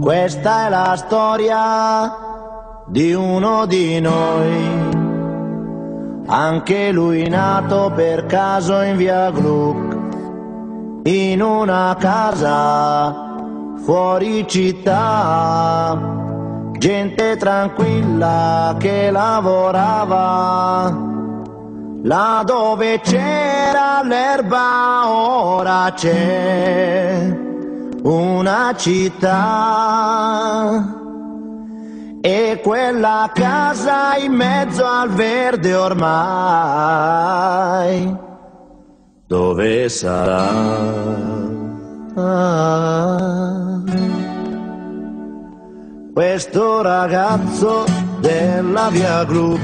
Questa è la storia di uno di noi, anche lui nato per caso in via Gluck, in una casa fuori città, gente tranquilla che lavorava, là dove c'era l'erba ora c'è una città, e quella casa in mezzo al verde ormai dove sarà? Ah, questo ragazzo della via Glu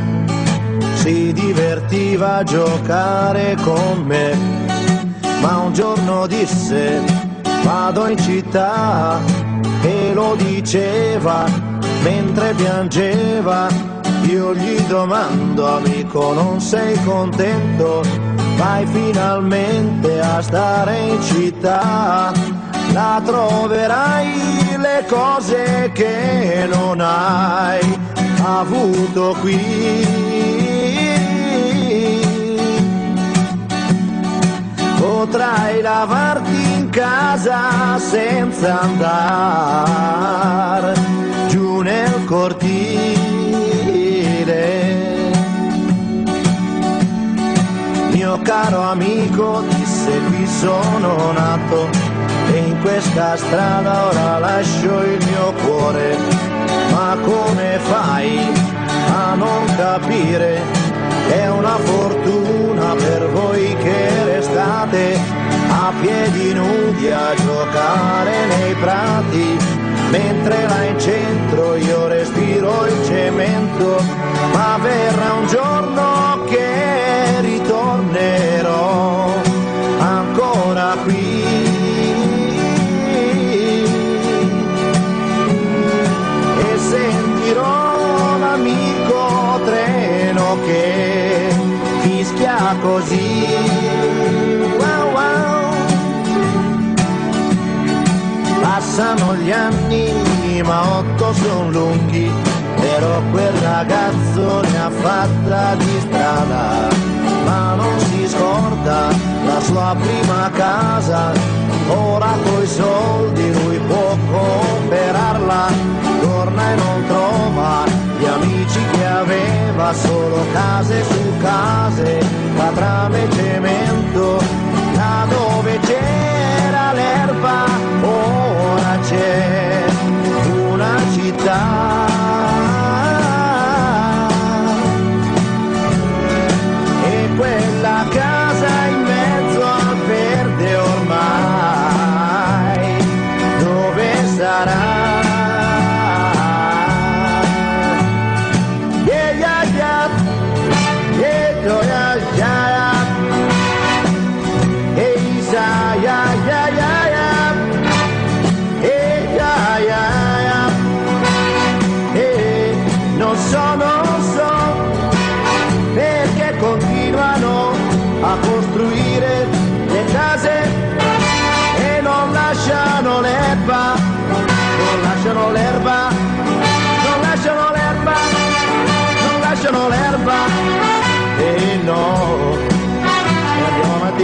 si divertiva a giocare con me, ma un giorno disse: vado in città, e lo diceva mentre piangeva. Io gli domando: amico, non sei contento? Vai finalmente a stare in città, la troverai le cose che non hai avuto qui. Potrai lavarti in casa senza andar giù nel cortile. Mio caro amico, disse, qui sono nato e in questa strada ora lascio il mio cuore. Ma come fai a non capire? È una fortuna per voi che restate a piedi nudi a giocare nei prati, mentre là in centro io respiro il cemento. Ma verrà un giorno che ritornerò ancora qui. E sentirò l'amico treno che fischia così, wow, wow. Passano gli anni, ma 8 son lunghi, però quel ragazzo ne ha fatta di strada, ma non si scorda la sua prima casa. Ora coi soldi lui può comprarla, torna e non trova gli amici che aveva, solo case su case, la trame e cemento. Là dove c'era l'erba ora c'è una città, e quella casa in mezzo al verde ormai dove sarà?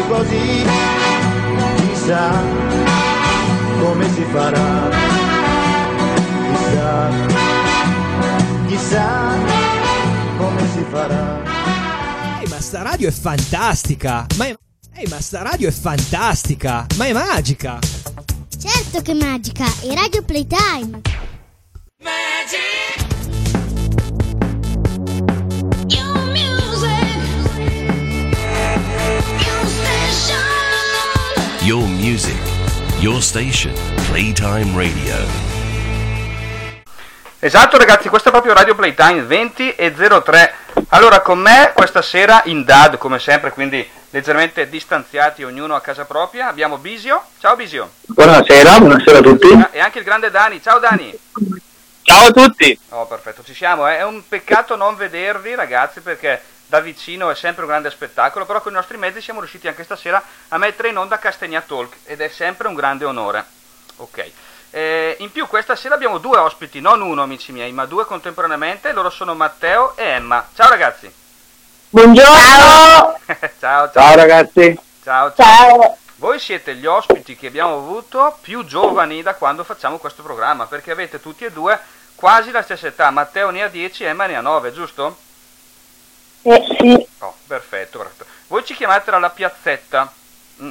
Così chissà come si farà, chissà, chissà come si farà. Ma sta radio è fantastica, ma sta radio è fantastica, ma è magica. Certo che è magica, è Radio Playtime. Magic. Your music, your station, Playtime Radio. Esatto ragazzi, questo è proprio Radio Playtime 20:03. Allora con me questa sera in DAD come sempre, quindi leggermente distanziati ognuno a casa propria, abbiamo Bisio. Ciao Bisio. Buonasera, buonasera a tutti. E anche il grande Dani. Ciao Dani. Ciao a tutti. Oh perfetto, ci siamo, eh. È un peccato non vedervi ragazzi perché da vicino è sempre un grande spettacolo, però con i nostri mezzi siamo riusciti anche stasera a mettere in onda Castegna Talk ed è sempre un grande onore. Ok. In più questa sera abbiamo due ospiti, non uno amici miei, ma due contemporaneamente, loro sono Matteo e Emma. Ciao ragazzi! Buongiorno! Ciao, ciao. Ciao ragazzi! Ciao, ciao! Ciao! Voi siete gli ospiti che abbiamo avuto più giovani da quando facciamo questo programma, perché avete tutti e due quasi la stessa età, Matteo ne ha 10 e Emma ne ha 9, giusto? Sì. Oh, perfetto, perfetto. Voi ci chiamate dalla piazzetta,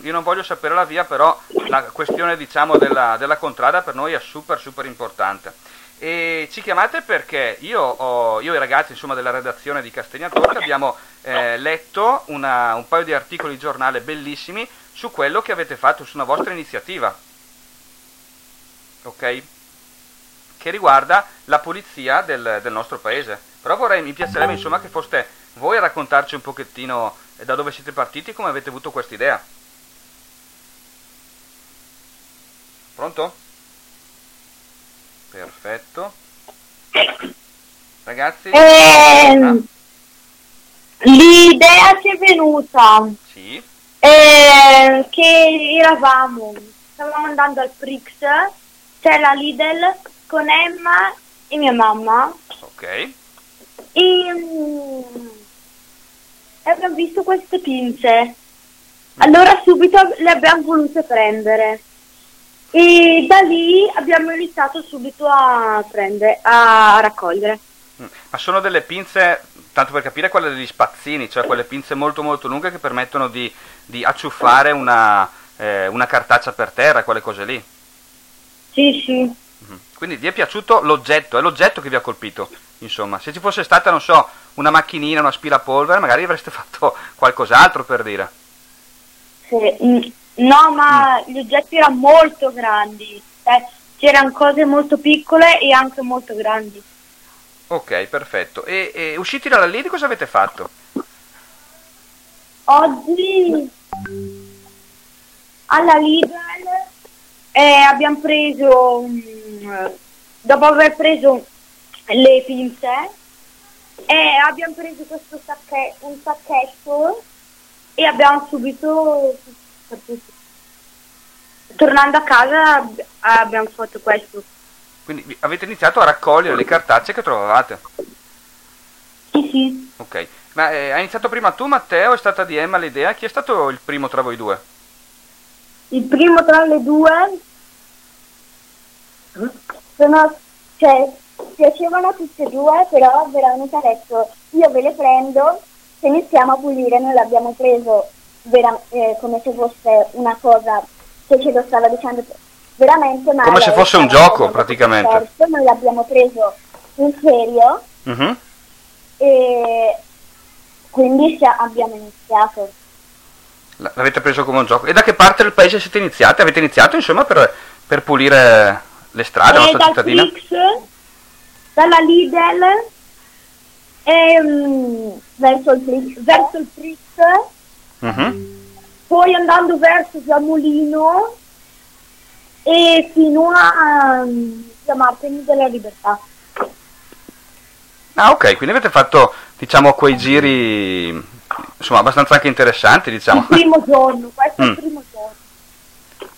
io non voglio sapere la via, però la questione diciamo della contrada per noi è super super importante. E ci chiamate perché io e i ragazzi insomma della redazione di Castegna Talk abbiamo letto un paio di articoli di giornale bellissimi su quello che avete fatto, su una vostra iniziativa, ok? Che riguarda la pulizia del nostro paese. Però mi piacerebbe insomma che foste voi a raccontarci un pochettino da dove siete partiti e come avete avuto questa idea. Pronto? Perfetto. Ragazzi? L'idea ci è venuta. Sì. Che stavamo andando al Pix, c'è la Lidl, con Emma e mia mamma. Ok. E abbiamo visto queste pinze. Allora subito le abbiamo volute prendere. E da lì abbiamo iniziato subito a raccogliere. Ma sono delle pinze, tanto per capire, quelle degli spazzini, cioè quelle pinze molto molto lunghe che permettono di acciuffare una cartaccia per terra, quelle cose lì. Sì, sì. Quindi vi è piaciuto l'oggetto, è l'oggetto che vi ha colpito, insomma. Se ci fosse stata, non so, una macchinina, un aspirapolvere, magari avreste fatto qualcos'altro, per dire. Sì. No, ma gli oggetti erano molto grandi, c'erano cose molto piccole e anche molto grandi. Ok, perfetto. E usciti dalla Lidi cosa avete fatto? Oggi alla Lidl abbiamo preso, dopo aver preso le pinze, abbiamo preso questo un sacchetto e abbiamo subito... Tornando a casa abbiamo fatto questo. Quindi avete iniziato a raccogliere le cartacce che trovavate? Sì, sì. Ok, ma hai iniziato prima tu Matteo, è stata di Emma l'idea? Chi è stato il primo tra voi due? Il primo tra le due? Cioè, piacevano tutte e due, però veramente adesso io ve le prendo, se iniziamo a pulire noi l'abbiamo preso. Come se fosse una cosa che ce lo stava dicendo veramente, ma come se fosse un gioco praticamente. Certo, noi l'abbiamo preso in serio e quindi abbiamo iniziato. L'avete preso come un gioco. E da che parte del paese siete iniziati? Avete iniziato insomma per pulire le strade, la nostra cittadina? Dalla Lidl verso il Pix. Poi andando verso Giamolino e fino a Martini della Libertà. Ah ok, quindi avete fatto diciamo quei giri insomma abbastanza anche interessanti diciamo. Il primo giorno, questo è il primo giorno.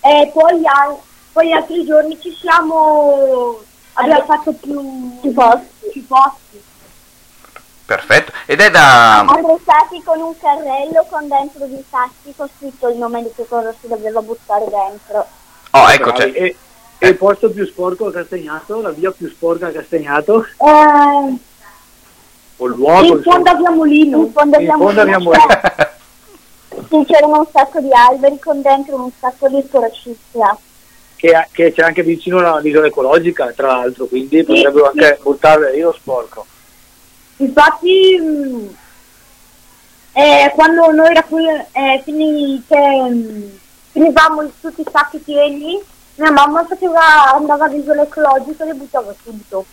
E poi altri giorni abbiamo fatto più posti. Perfetto, ed è da... Arrestati con un carrello con dentro dei sacchi con scritto il nome di che cosa si doveva buttare dentro. Oh, ecco, cioè... E il posto più sporco a Castegnato? La via più sporca a Castegnato? O il luogo? In fondo a Via Molino. Sì, c'erano un sacco di alberi con dentro un sacco di sporcizia. Che c'è anche vicino all'isola ecologica, tra l'altro, quindi potrebbero anche buttarle lì lo sporco. Infatti, quando noi finivamo tutti i sacchi pieni, mia mamma andava all'isola ecologica e li buttava subito.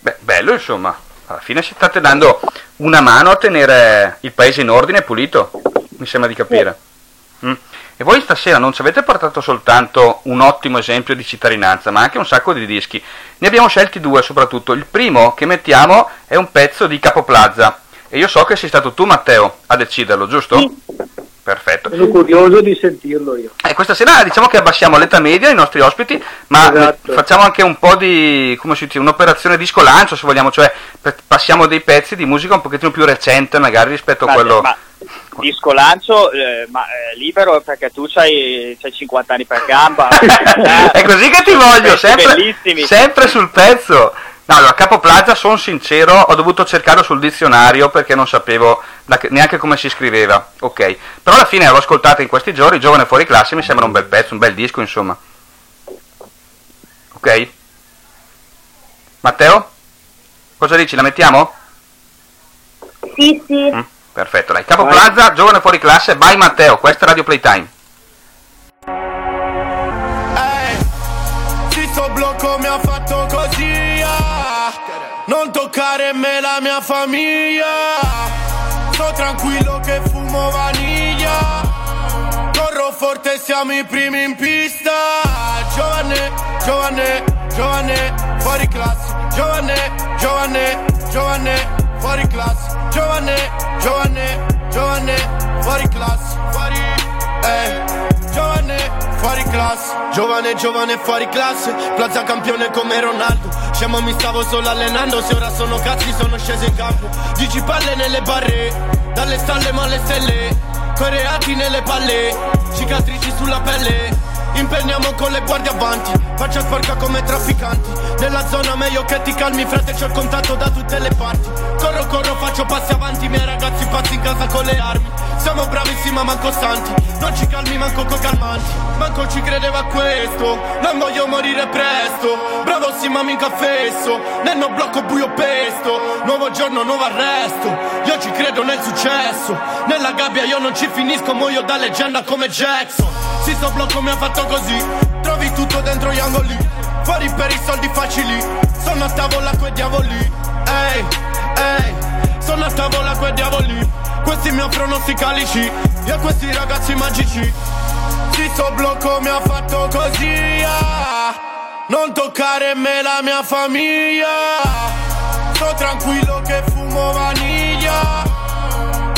Beh, bello insomma, alla fine ci state dando una mano a tenere il paese in ordine e pulito, mi sembra di capire. E voi stasera non ci avete portato soltanto un ottimo esempio di cittadinanza, ma anche un sacco di dischi. Ne abbiamo scelti due soprattutto. Il primo che mettiamo è un pezzo di Capo Plaza, e io so che sei stato tu, Matteo, a deciderlo, giusto? Sì. Perfetto. Sono curioso di sentirlo io. Questa sera diciamo che abbassiamo l'età media ai nostri ospiti, ma esatto, facciamo anche un po' di, come si dice, un'operazione disco lancio, se vogliamo, cioè passiamo dei pezzi di musica un pochettino più recente magari rispetto a quello... Ma disco lancio, ma libero, perché tu c'hai 50 anni per gamba. È così che ti voglio, sempre sul pezzo. No, allora, Capo Plaza, sono sincero, ho dovuto cercarlo sul dizionario perché non sapevo neanche come si scriveva, ok. Però alla fine l'ho ascoltata in questi giorni, Giovane fuori classe, mi sembra un bel pezzo, un bel disco, insomma. Ok? Matteo? Cosa dici, la mettiamo? Sì, sì. Perfetto, dai. Capo Plaza, Giovane fuori classe, vai Matteo, questa è Radio Playtime. Non toccare me la mia famiglia. Sto tranquillo che fumo vaniglia. Corro forte, siamo i primi in pista. Giovane, giovane, giovane, fuori classe. Giovane, giovane, giovane, fuori classe. Giovane, giovane, giovane, fuori classe. Fuori, giovane, fuori classe. Giovane, giovane, fuori classe. Plaza campione come Ronaldo. Scemo mi stavo solo allenando, se ora sono cazzi sono sceso in campo. Gigi palle nelle barre, dalle stalle ma alle stelle. Coreati nelle palle, cicatrici sulla pelle. Impenniamo con le guardie avanti, faccia sporca come trafficanti. Nella zona meglio che ti calmi, frate, c'ho il contatto da tutte le parti. Corro, corro, faccio passi avanti, miei ragazzi pazzi in casa con le armi. Siamo bravissimi ma costanti, non ci calmi manco con calmanti. Manco ci credeva a questo, non voglio morire presto. Bravo sì ma mica fesso, nel no blocco buio pesto. Nuovo giorno, nuovo arresto, io ci credo nel successo. Nella gabbia io non ci finisco, muoio da leggenda come Jackson. Sì, sto blocco mi ha fatto così, trovi tutto dentro gli angoli. Fuori per i soldi facili, sono a tavola coi diavoli. Ehi, ehi, sono a tavola coi diavoli. Questi mi offrono sti calici e a questi ragazzi magici. Sì, sto blocco mi ha fatto così, ah. Non toccare me la mia famiglia. Sto tranquillo che fumo vaniglia.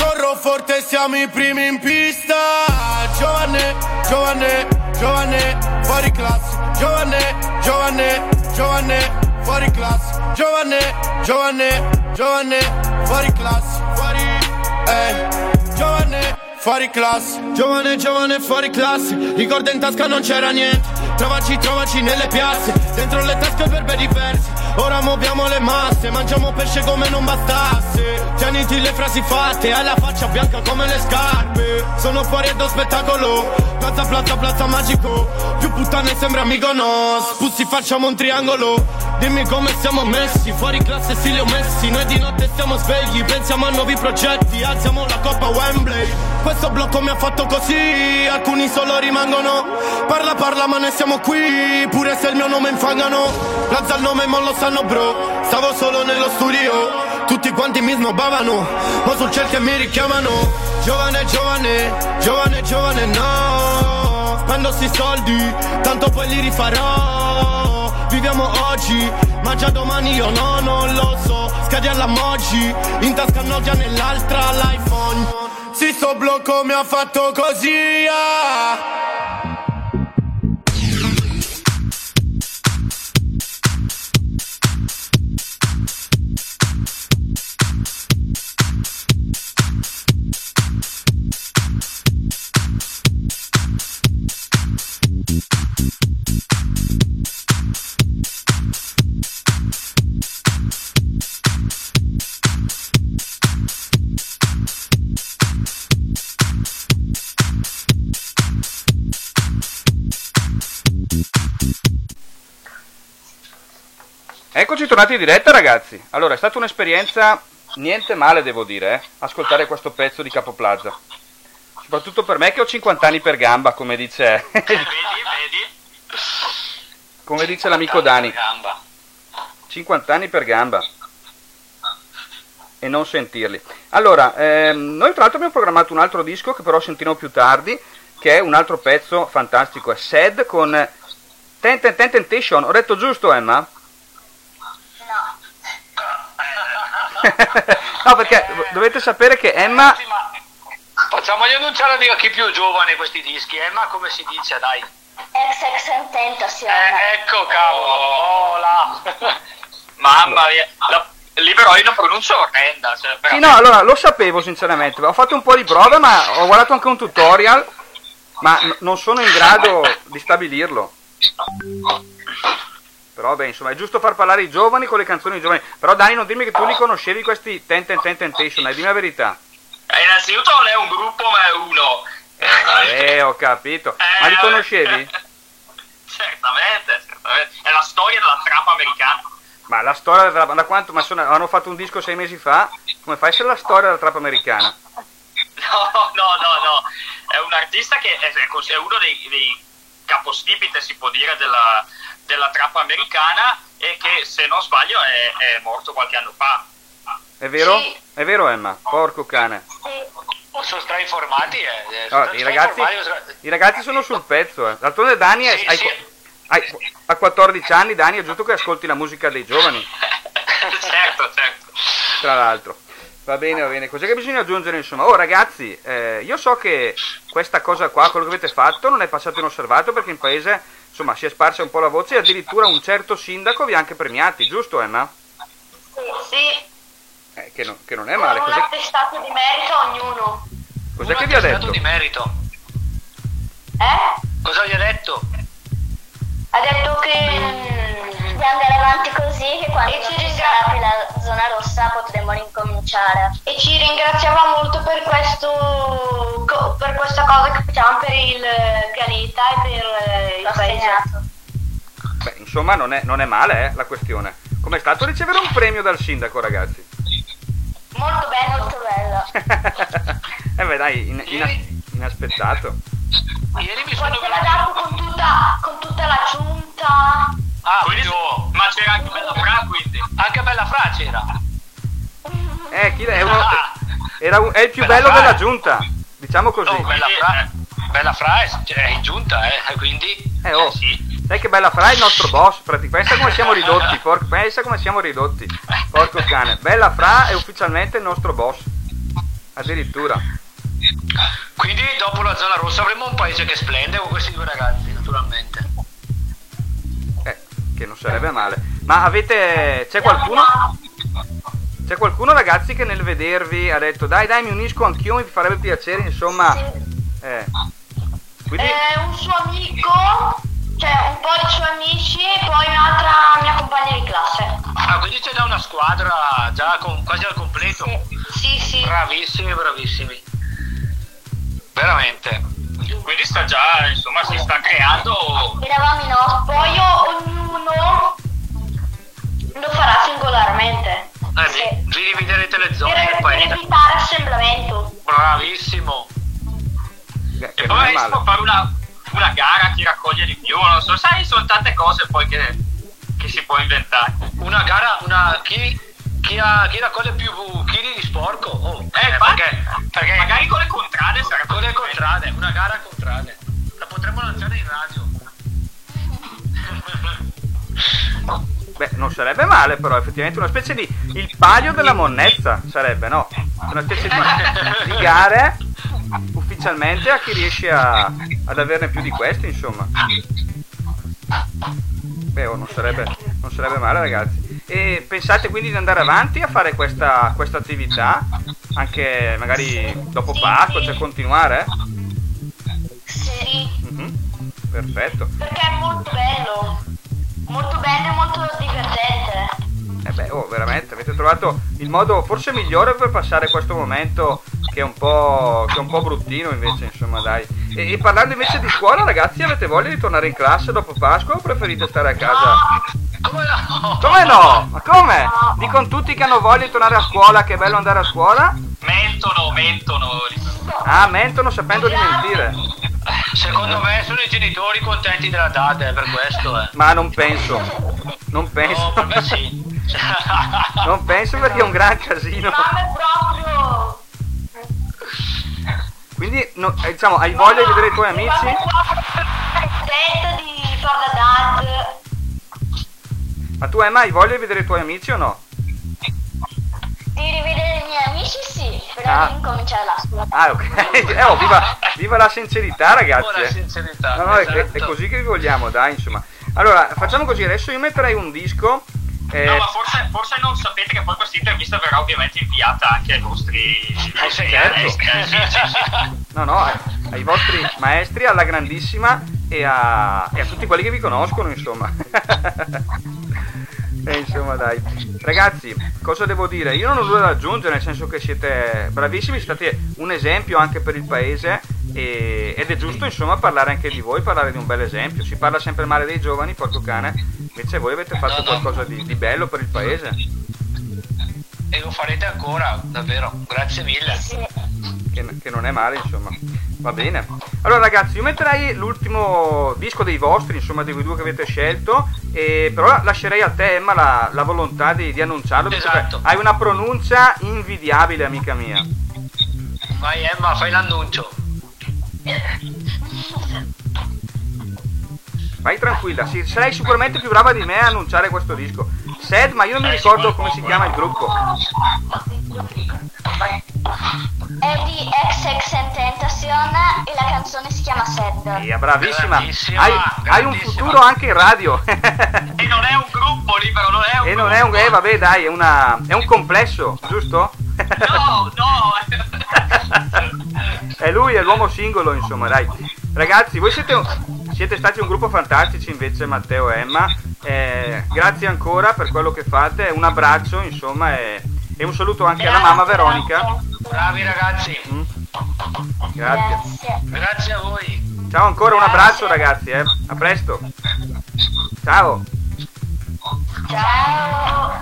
Corro forte, siamo i primi in pista. Giovane, giovane, giovane, fuori classe. Giovane, giovane, giovane, fuori classe. Giovane, giovane, giovane, fuori classe. Fuori. Giovane, fuori classe. Giovane, giovane, fuori classe. Ricordo in tasca non c'era niente. Trovaci, trovaci nelle piazze. Dentro le tasche per ben diversi. Ora muoviamo le masse. Mangiamo pesce come non bastasse. Tieniti le frasi fatte. Hai la faccia bianca come le scarpe. Sono fuori ed ho spettacolo. Plaza, plaza, plaza magico. Più puttane sembra amico nos. Pussi facciamo un triangolo. Dimmi come siamo messi, fuori classe sì li ho messi. Noi di notte stiamo svegli, pensiamo a nuovi progetti. Alziamo la coppa Wembley. Questo blocco mi ha fatto così, alcuni solo rimangono. Parla, parla ma ne siamo qui, pure se il mio nome infangano. Lazza il nome ma lo sanno bro, stavo solo nello studio. Tutti quanti mi snobbavano, ma sul ciel che mi richiamano. Giovane, giovane, giovane, giovane no. Spendo sti soldi, tanto poi li rifarò. Viviamo oggi, ma già domani io no, non lo so. Scadi alla Moji, in tasca Nokia nell'altra l'iPhone. Sì, sto blocco mi ha fatto così, ah. Eccoci tornati in diretta ragazzi. Allora, è stata un'esperienza niente male devo dire, ascoltare questo pezzo di Capo Plaza. Soprattutto per me che ho 50 anni per gamba, come dice vedi, come dice l'amico Dani. 50 anni per gamba. E non sentirli. Allora, noi tra l'altro abbiamo programmato un altro disco che però sentiremo più tardi. che è un altro pezzo fantastico, è Sed con XXXTentacion. Ho detto giusto, Emma? No. No, perché dovete sapere che Emma... Facciamogli annunciare a chi più giovane questi dischi, Emma, come si dice, dai. XXXTentacion. Ecco, cavolo. Mamma mia. Lì però io la pronuncio orrenda. Cioè, sì, no, allora lo sapevo sinceramente, ho fatto un po' di prove, ma ho guardato anche un tutorial, ma non sono in grado di stabilirlo. Però beh, insomma, è giusto far parlare i giovani con le canzoni dei giovani. Però Dani, non dirmi che tu li conoscevi questi XXXTentacion, dimmi la verità. Innanzitutto non è un gruppo, ma è uno. Ho capito. Ma li conoscevi? Certamente. È la storia della trappa americana. Ma la storia della trappa, da quanto? Ma hanno fatto un disco 6 mesi fa? Come fai se la storia della trappa americana? No. È un artista che è uno dei capostipite, si può dire, della trappa americana, e che, se non sbaglio, è morto qualche anno fa. È vero? Sì. È vero, Emma? Porco cane. Sono strainformati, allora, i ragazzi sono sul pezzo, eh. D'altronde Dani è... Sì. A 14 anni, Dani, è giusto che ascolti la musica dei giovani. Certo. Tra l'altro. Va bene. Cos'è che bisogna aggiungere, insomma? Oh, ragazzi, io so che questa cosa qua, quello che avete fatto, non è passato inosservato, perché in paese, insomma, si è sparsa un po' la voce, e addirittura un certo sindaco vi ha anche premiati, giusto, Emma? Sì. Che non è male. Con un attestato di merito a ognuno. Cos'è che vi ha detto? Un attestato di merito. Cosa gli ha detto? Ha detto che di andare avanti così, che quando ci sarà più la zona rossa potremo ricominciare. E ci ringraziava molto per questo, per questa cosa che facciamo per il pianeta e per il Castegnato. Beh, insomma, non è male, la questione. Com'è stato ricevere un premio dal sindaco, ragazzi? Molto bello. Beh, dai, inaspettato. Ieri mi sono guardato con tutta la giunta. Ma c'era anche Bella Fra, quindi. Anche Bella Fra c'era. È il più bello della giunta, diciamo così. Oh, Bella Fra è in giunta, quindi. Sì. Sai che Bella Fra è il nostro boss, pensa come siamo ridotti, porco cane. Bella Fra è ufficialmente il nostro boss, addirittura. Quindi dopo la zona rossa avremo un paese che splende con questi due ragazzi, naturalmente. Che non sarebbe male. Ma c'è qualcuno, ragazzi, che nel vedervi ha detto dai mi unisco anch'io, mi farebbe piacere, insomma. Quindi... un suo amico, cioè un po' di suoi amici, e poi un'altra mia compagna di classe. Quindi c'è già una squadra già quasi al completo. Sì. Bravissimi. Veramente. Quindi sta già, insomma, si sta creando. Eravamo in poi ognuno lo farà singolarmente. Vi dividerete le zone del paese. Per evitare assemblamento. Bravissimo. E poi si può fare una gara, chi raccoglie di più, non so, sai, sono tante cose poi che si può inventare. Una gara, chi raccoglie più chili di sporco? Perché magari con le contrade sarà una gara contrade. La potremmo lanciare in radio. Beh, non sarebbe male, però effettivamente una specie di il palio della monnezza sarebbe, no? Una specie di gare ufficialmente a chi riesce ad averne più di questi, insomma. Beh, non sarebbe male, ragazzi. E pensate quindi di andare avanti a fare questa attività anche magari dopo Pasqua, cioè continuare? Sì. Mm-hmm. Perfetto. Perché è molto bello. Molto bello e molto divertente. Veramente, avete trovato il modo forse migliore per passare questo momento che è un po' bruttino invece, insomma, dai. E parlando invece di scuola, ragazzi, avete voglia di tornare in classe dopo Pasqua o preferite stare a casa? Come no? Ma come? Dicono tutti che hanno voglia di tornare a scuola, che è bello andare a scuola. Mentono. Mentono sapendo di mentire. Secondo me sono i genitori contenti della data, per questo, Ma non penso. No, per me sì. Non penso, perché è un gran casino. Quindi no, diciamo, hai voglia di vedere i tuoi amici? Ma tu, Emma, hai voglia di vedere i tuoi amici o no? Di rivedere i miei amici sì, però devo incominciare la scuola. Ah, ok. Viva la sincerità, ragazzi. Viva la sincerità. No, esatto. È così che vi vogliamo, dai, insomma. Allora, facciamo così, adesso io metterei un disco. No, ma forse non sapete che poi questa intervista verrà ovviamente inviata anche ai vostri maestri. No, ai vostri maestri, alla grandissima e a tutti quelli che vi conoscono, insomma. E insomma, dai. Ragazzi, cosa devo dire? Io non ho nulla da aggiungere, nel senso che siete bravissimi, state un esempio anche per il paese ed è giusto, insomma, parlare anche di voi, parlare di un bel esempio. Si parla sempre male dei giovani, porco cane. Invece voi avete fatto qualcosa di bello per il paese. E lo farete ancora, davvero. Grazie mille. Che non è male, insomma. Va bene. Allora ragazzi, io metterei l'ultimo disco dei vostri, insomma, dei due che avete scelto. Però lascerei a te, Emma, la volontà di annunciarlo. Esatto. Hai una pronuncia invidiabile, amica mia. Vai Emma, fai l'annuncio. Vai tranquilla, sarai sicuramente più brava di me a annunciare questo disco. Sed, ma io non mi ricordo come si chiama il gruppo. È di XXXTentacion e la canzone si chiama Sed. Sì, bravissima. Hai un futuro anche in radio. E non è un gruppo, Libero, non è un gruppo. Vabbè, dai, è un complesso, giusto? No. È lui, è l'uomo singolo, insomma, dai. Ragazzi, voi siete stati un gruppo fantastici invece, Matteo e Emma. Grazie ancora per quello che fate, un abbraccio, insomma, e un saluto anche alla mamma Veronica. Bravi ragazzi. Grazie a voi. Ciao ancora, un abbraccio ragazzi, a presto. Ciao. Ciao.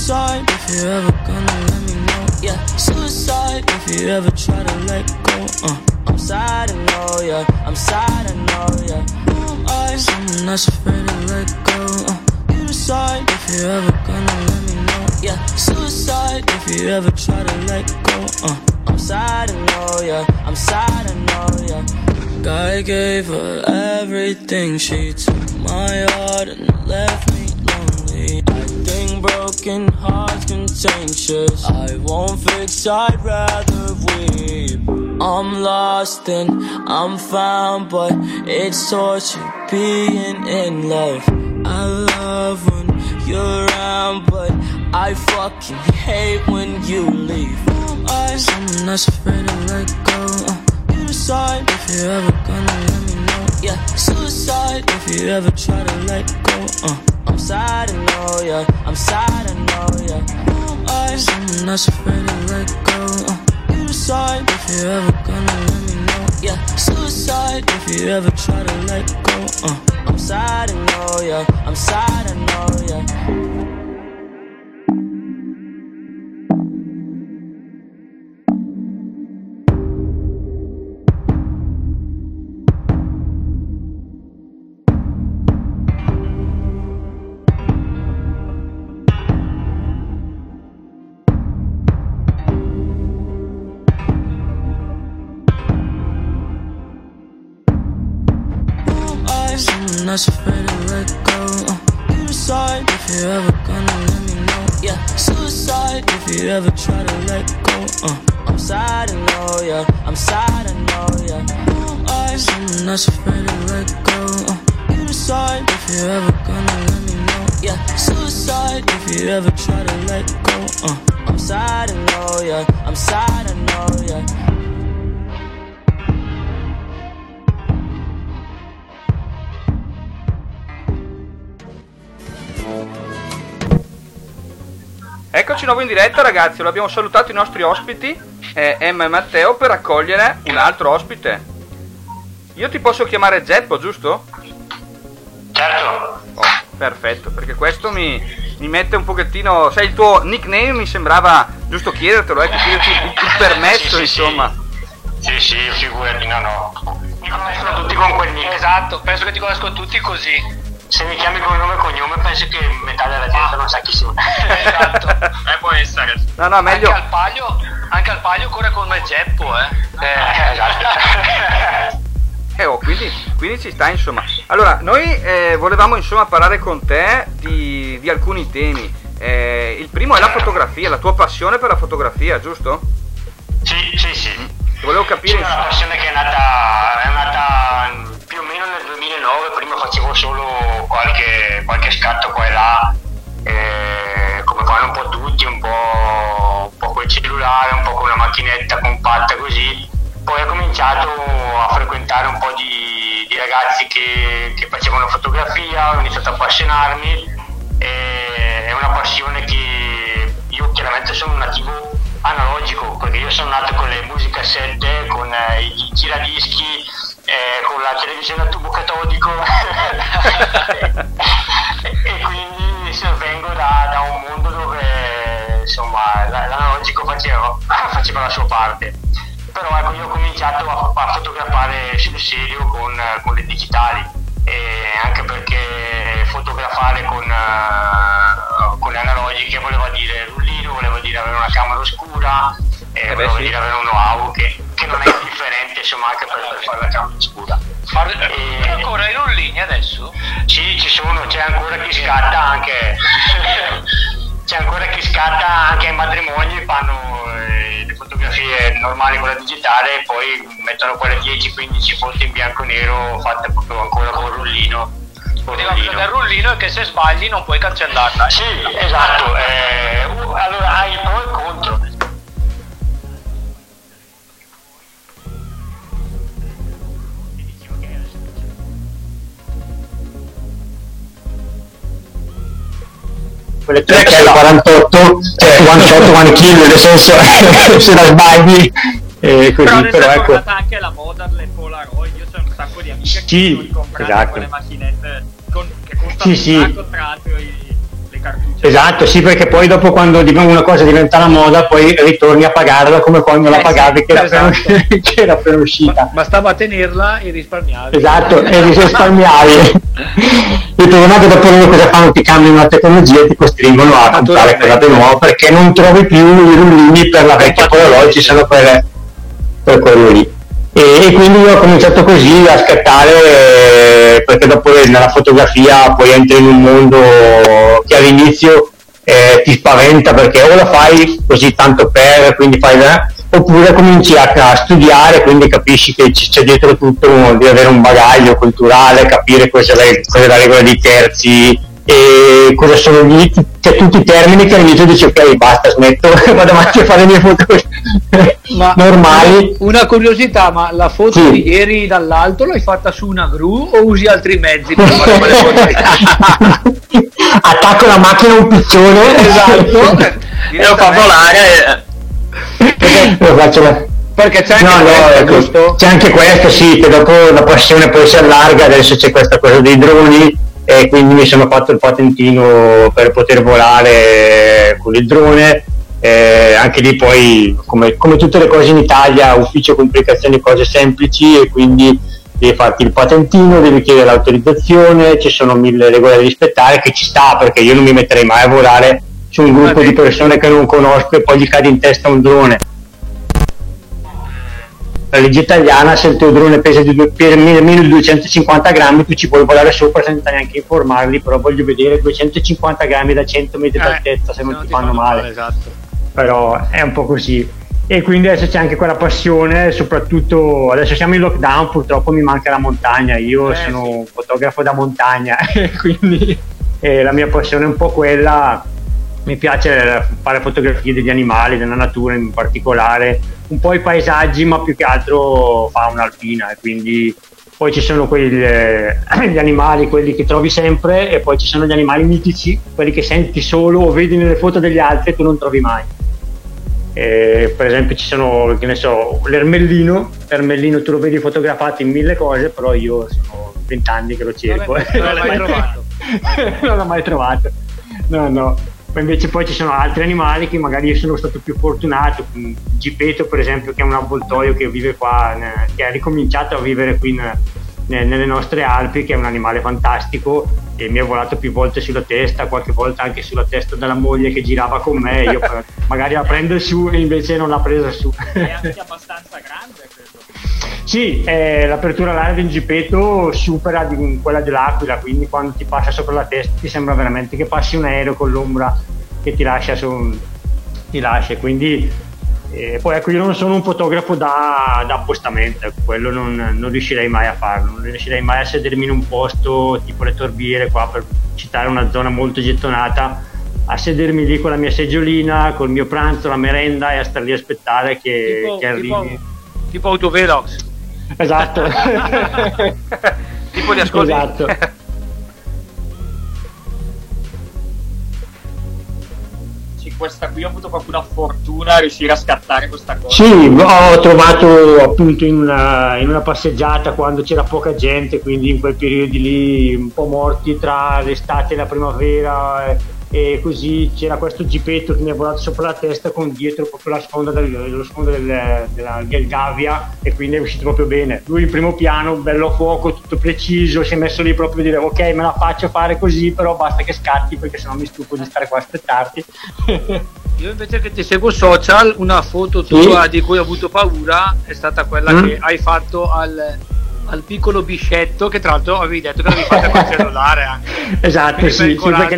Suicide if you're ever gonna let me know, yeah. Suicide if you ever try to let go, I'm sad, I know, yeah. I'm sad, I know, yeah. Who am I? Someone that's afraid to let go, You decide if you're ever gonna let me know, yeah. Suicide if you ever try to let go, I'm sad, I know, yeah. I'm sad, I know, yeah. God gave her everything, she took my heart and left me lonely. Broken hearts contentious, I won't fix, I'd rather weep. I'm lost and I'm found, but it's torture being in love. I love when you're around, but I fucking hate when you leave. I'm someone that's afraid to let go, You decide if you're ever gonna let me know, yeah. Suicide if you ever try to let go, I'm sad, I know, yeah. I'm sad, I know, yeah. Who am I? Someone that's afraid to let go, You decide if you're ever gonna let me know, yeah. Suicide if you ever try to let go, I'm sad, I know, yeah. I'm sad, I know, yeah. That's afraid to let go, You decide if you're ever gonna let me know, yeah. Suicide if you ever try to let go, I'm sad, I know, yeah. I'm sad, I know, yeah. Who am I? Someone that's afraid to let go, You decide if you're ever gonna let me know, yeah. Suicide if you ever try to let go, I'm sad, I know, yeah. I'm sad, I know, yeah. Eccoci nuovo in diretta ragazzi, lo abbiamo salutato i nostri ospiti, Emma e Matteo, per accogliere un altro ospite. Io ti posso chiamare Geppo, giusto? Certo. Oh, perfetto, perché questo mi mette un pochettino, sai, il tuo nickname mi sembrava giusto chiedertelo, chiederti il permesso, sì, insomma. Sì, figurati, no. Ti conoscono tutti con quel nick. Esatto, penso che ti conoscono tutti così. se mi chiami come nome e cognome pensi che metà della gente non sa chi sono. Esatto, può essere. No, no, meglio. Anche al palio corre come Geppo, esatto. Quindi ci sta, insomma. Allora, noi volevamo insomma parlare con te di alcuni temi. Il primo è la fotografia, la tua passione per la fotografia, giusto? Sì. Volevo capire. C'è una passione che è nata più o meno nel 2009. Prima facevo solo qualche scatto qua e là, come fanno un po' tutti, un po' col cellulare, un po' con una macchinetta compatta così. Poi ho cominciato a frequentare un po' di ragazzi che facevano fotografia, ho iniziato a appassionarmi, è una passione che io chiaramente sono un nativo analogico, perché io sono nato con le musicassette, con i giradischi, con la televisione a tubo catodico e quindi vengo da un mondo dove insomma l'analogico faceva la sua parte. Però ecco, io ho cominciato a fotografare sul serio con le digitali, e anche perché fotografare con le analogiche voleva dire rullino, voleva dire avere una camera oscura, voleva dire avere un know-how che non è indifferente insomma anche per fare la camera oscura. C'è ancora i rullini adesso? Sì, ci sono, c'è ancora chi scatta anche in matrimoni, fanno le fotografie normali con la digitale e poi mettono quelle 10-15 foto in bianco e nero fatte proprio ancora con rullino. Il rullino è che se sbagli non puoi cancellarla. Sì, esatto. Allora hai il pro e il contro. Quelle 3 che è la 48, cioè 48 one kill, nel senso se la sbagli. Però ecco, è stata anche la moda delle Polaroid, io c'ho un sacco di amiche che sono comprate quelle macchinette che costano un sacco, tra l'altro le cartucce. Esatto, sì, perché poi dopo quando una cosa diventa la moda poi ritorni a pagarla come quando la pagavi, che era appena uscita. Bastava tenerla e risparmiavi. Esatto, e risparmiavi. E tornate dopo loro cosa fanno? Ti cambiano la tecnologia e ti costringono a comprare quella di nuovo perché non trovi più i rullini per la vecchia Polaroid, ci sono per quello lì. E quindi io ho cominciato così a scattare, perché dopo nella fotografia poi entri in un mondo che all'inizio ti spaventa, perché o la fai così tanto per, quindi fai oppure cominci a studiare, quindi capisci che c'è dietro tutto, di avere un bagaglio culturale, capire cosa è la regola dei terzi e cosa sono lì, cioè tutti i termini che all'inizio dici ok basta, smetto, vado avanti a fare le mie foto normali. Una curiosità, ma la foto di ieri dall'alto l'hai fatta su una gru o usi altri mezzi per fare le foto? Attacco la macchina a un piccione, esatto, e lo fa volare, lo faccio perché c'è anche questo, c'è anche questo, sì, che dopo la passione poi si allarga, adesso c'è questa cosa dei droni e quindi mi sono fatto il patentino per poter volare con il drone, anche lì poi come tutte le cose in Italia, ufficio complicazioni, cose semplici, e quindi devi farti il patentino, devi chiedere l'autorizzazione, ci sono 1000 regole da rispettare, che ci sta, perché io non mi metterei mai a volare su un gruppo di persone che non conosco e poi gli cade in testa un drone. La legge italiana, se il tuo drone pesa meno di 250 grammi tu ci puoi volare sopra senza neanche informarli, però voglio vedere 250 grammi da 100 metri d'altezza, se non ti fanno male. Esatto. Però è un po' così, e quindi adesso c'è anche quella passione, soprattutto adesso siamo in lockdown, purtroppo mi manca la montagna, io sono un fotografo da montagna quindi la mia passione è un po' quella. Mi piace fare fotografie degli animali, della natura in particolare, un po' i paesaggi, ma più che altro fauna alpina. Quindi poi ci sono gli animali, quelli che trovi sempre, e poi ci sono gli animali mitici, quelli che senti solo o vedi nelle foto degli altri e tu non trovi mai. Per esempio ci sono, che ne so, l'ermellino tu lo vedi fotografato in 1000 cose, però io sono 20 anni che lo cerco. Non l'ho mai trovato. No. Invece poi ci sono altri animali che magari io sono stato più fortunato, Gipeto per esempio, che è un avvoltoio che vive qua, che ha ricominciato a vivere qui nelle nostre Alpi, che è un animale fantastico, e mi è volato più volte sulla testa, qualche volta anche sulla testa della moglie che girava con me, io magari la prendo su e invece non l'ha presa su. È anche abbastanza grande, credo. Sì, l'apertura alare del Gipeto supera quella dell'aquila, quindi quando ti passa sopra la testa ti sembra veramente che passi un aereo con l'ombra che ti lascia quindi... poi ecco, io non sono un fotografo da appostamento, quello non riuscirei mai a farlo, non riuscirei mai a sedermi in un posto tipo le Torbiere, qua per citare una zona molto gettonata, a sedermi lì con la mia seggiolina, col mio pranzo, la merenda, e a star lì a aspettare che arrivi. Tipo autovelox. Esatto. Tipo di ascolti. Esatto. Questa qui ho avuto proprio la fortuna a riuscire a scattare questa cosa. Sì, ho trovato appunto in una passeggiata quando c'era poca gente, quindi in quei periodi lì un po' morti tra l'estate e la primavera, e così c'era questo Gepetto che mi ha volato sopra la testa con dietro proprio la sponda del Gavia, e quindi è uscito proprio bene. Lui in primo piano, bello a fuoco, tutto preciso, si è messo lì proprio a dire ok, me la faccio fare così, però basta che scatti perché sennò mi stufo di stare qua a aspettarti. Io invece che ti seguo social, una foto tua di cui ho avuto paura è stata quella che hai fatto al piccolo biscetto, che tra l'altro avevi detto che l'avevi fatta col cellulare anche. Esatto, sì, perché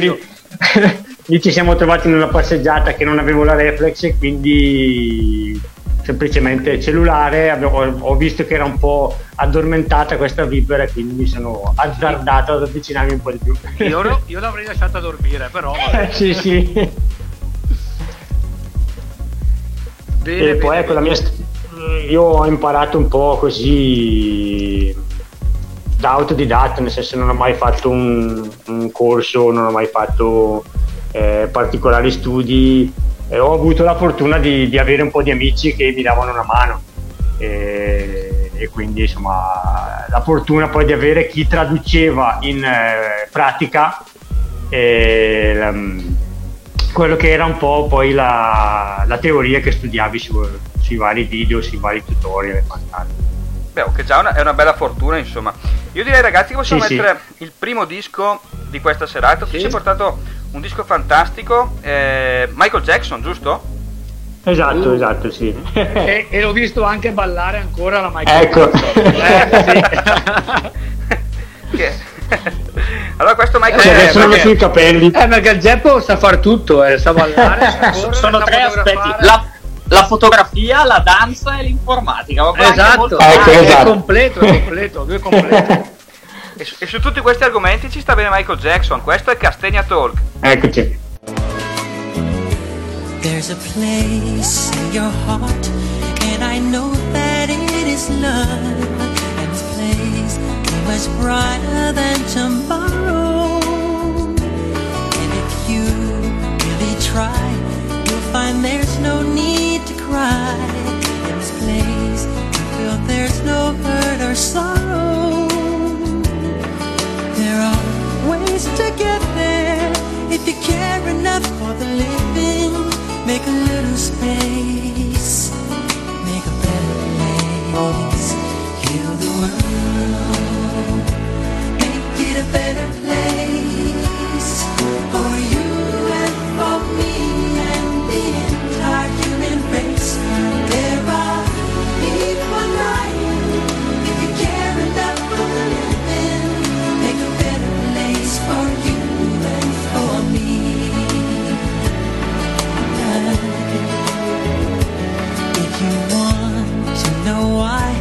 lì ci siamo trovati in una passeggiata che non avevo la reflex, e quindi semplicemente cellulare, ho visto che era un po' addormentata questa vipera, quindi mi sono azzardato ad avvicinarmi un po' di più. Io l'avrei lasciata dormire, però sì. Bene, e poi bene, ecco, io ho imparato un po' così da autodidatta, nel senso non ho mai fatto un corso, non ho mai fatto particolari studi, ho avuto la fortuna di avere un po' di amici che mi davano una mano, e quindi insomma la fortuna poi di avere chi traduceva in pratica quello che era un po' poi la teoria che studiavi sui vari video, sui vari tutorial e quant'altro. Beh, che già è una bella fortuna, insomma. Io direi, ragazzi, che possiamo mettere il primo disco di questa serata. Tu ci hai portato un disco fantastico, Michael Jackson, giusto? Esatto, sì. E l'ho visto anche ballare ancora la Michael Jackson. Allora questo Michael Jackson sono sui capelli. Perché il Geppo sa far tutto, sa ballare, sa correre, sono sa tre aspetti. La fotografia, la danza e l'informatica. Esatto, è completo, lui è completo. E su tutti questi argomenti ci sta bene Michael Jackson. Questo è Castegna Talk. Eccoci. There's a place in your heart and I know that it is love, and this place is much brighter than tomorrow, and if you really try you'll find there's no need to cry, in this place you feel there's no hurt or sorrow, there are ways to get there, if you care enough for the living, make a little space, make a better place, heal the world, make it a better place, for you and for me and the entire human race, there are people lying, if you care enough for the living, make a better place for you and for me. If you want to know why,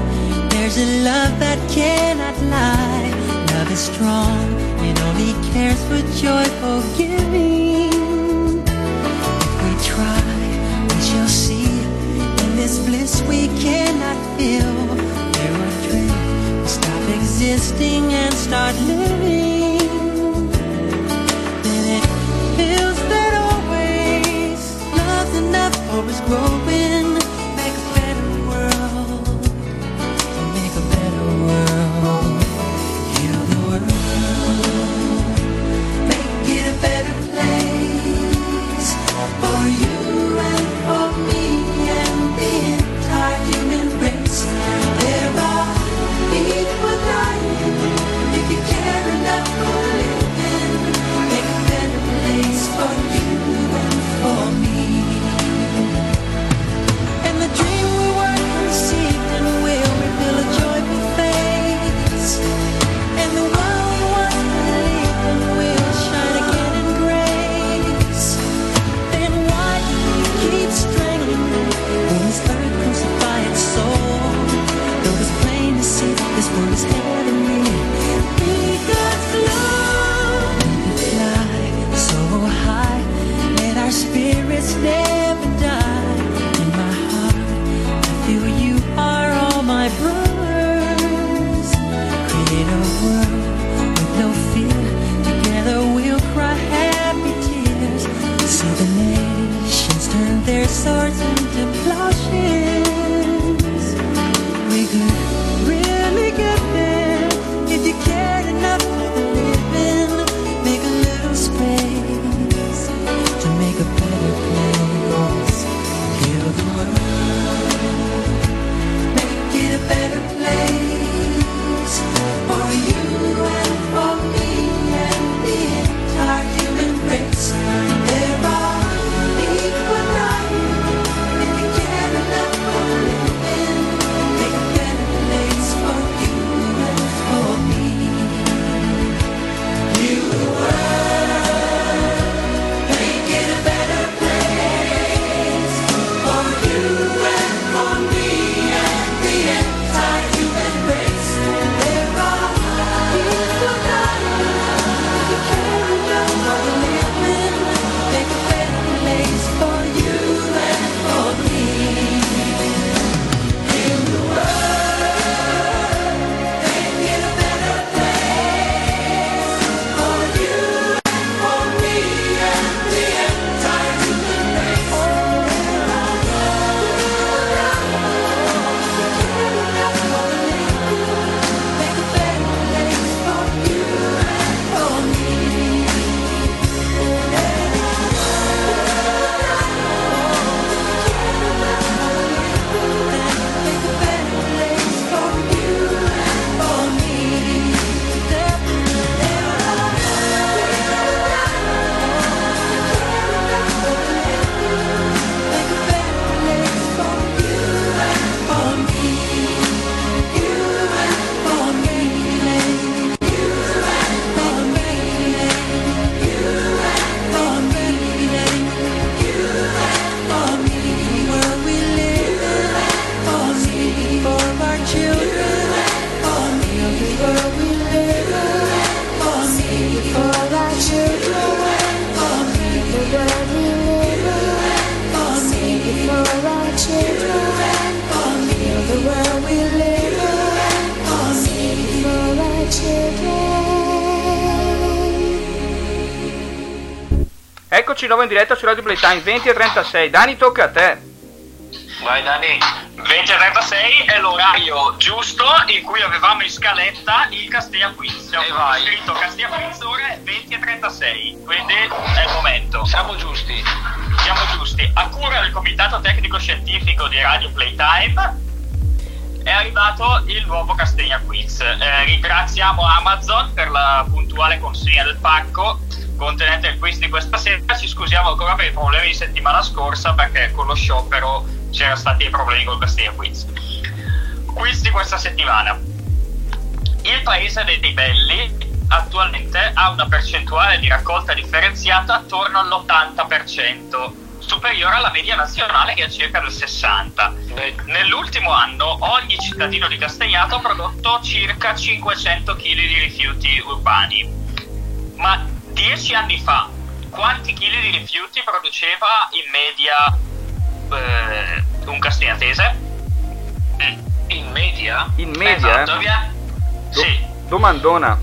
there's a love that cannot lie, love is strong, it only cares for joyful giving, if we try we shall see, in this bliss we cannot feel, there are dreams, we stop existing and start living, then it feels that always love's enough, hope is growing, make a better world, make a better world, heal the world, make it a better place, for you and for me and the entire human race, there are people dying. Eccoci di nuovo in diretta su Radio Playtime 20:36. Dani, tocca a te. Vai Dani. 20:36 è l'orario giusto in cui avevamo in scaletta il Castegna Quiz. Abbiamo scritto Castegna Quiz ore 20:36, quindi è il momento. Siamo giusti. Siamo giusti. A cura del Comitato Tecnico Scientifico di Radio Playtime è arrivato il nuovo Castegna Quiz. Ringraziamo Amazon per la puntuale consegna del pacco contenente il quiz di questa sera. Ci scusiamo ancora per i problemi di settimana scorsa, perché con lo sciopero c'erano stati problemi con il Castegna Quiz. Quiz di questa settimana: il paese dei belli attualmente ha una percentuale di raccolta differenziata attorno all'80%, superiore alla media nazionale che è circa del 60%. Nell'ultimo anno ogni cittadino di Castegnato ha prodotto circa 500 kg di rifiuti urbani. Ma 10 anni fa, quanti chili di rifiuti produceva in media un castegnatese? In media? In media? Esatto, sì. Domandona.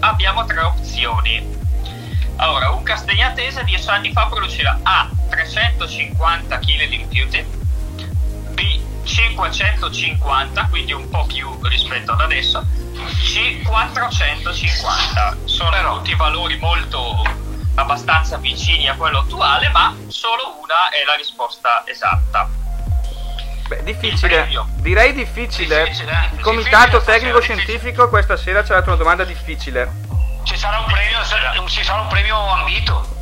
Abbiamo tre opzioni. Allora, un castegnatese 10 anni fa produceva A. 350 kg di rifiuti, B. 550, quindi un po' più rispetto ad adesso, C. 450. Sono tutti valori molto abbastanza vicini a quello attuale, ma solo una è la risposta esatta. Beh, difficile, direi difficile. Il Comitato Tecnico Scientifico questa sera ci ha dato una domanda difficile. Ci sarà un premio, ambito?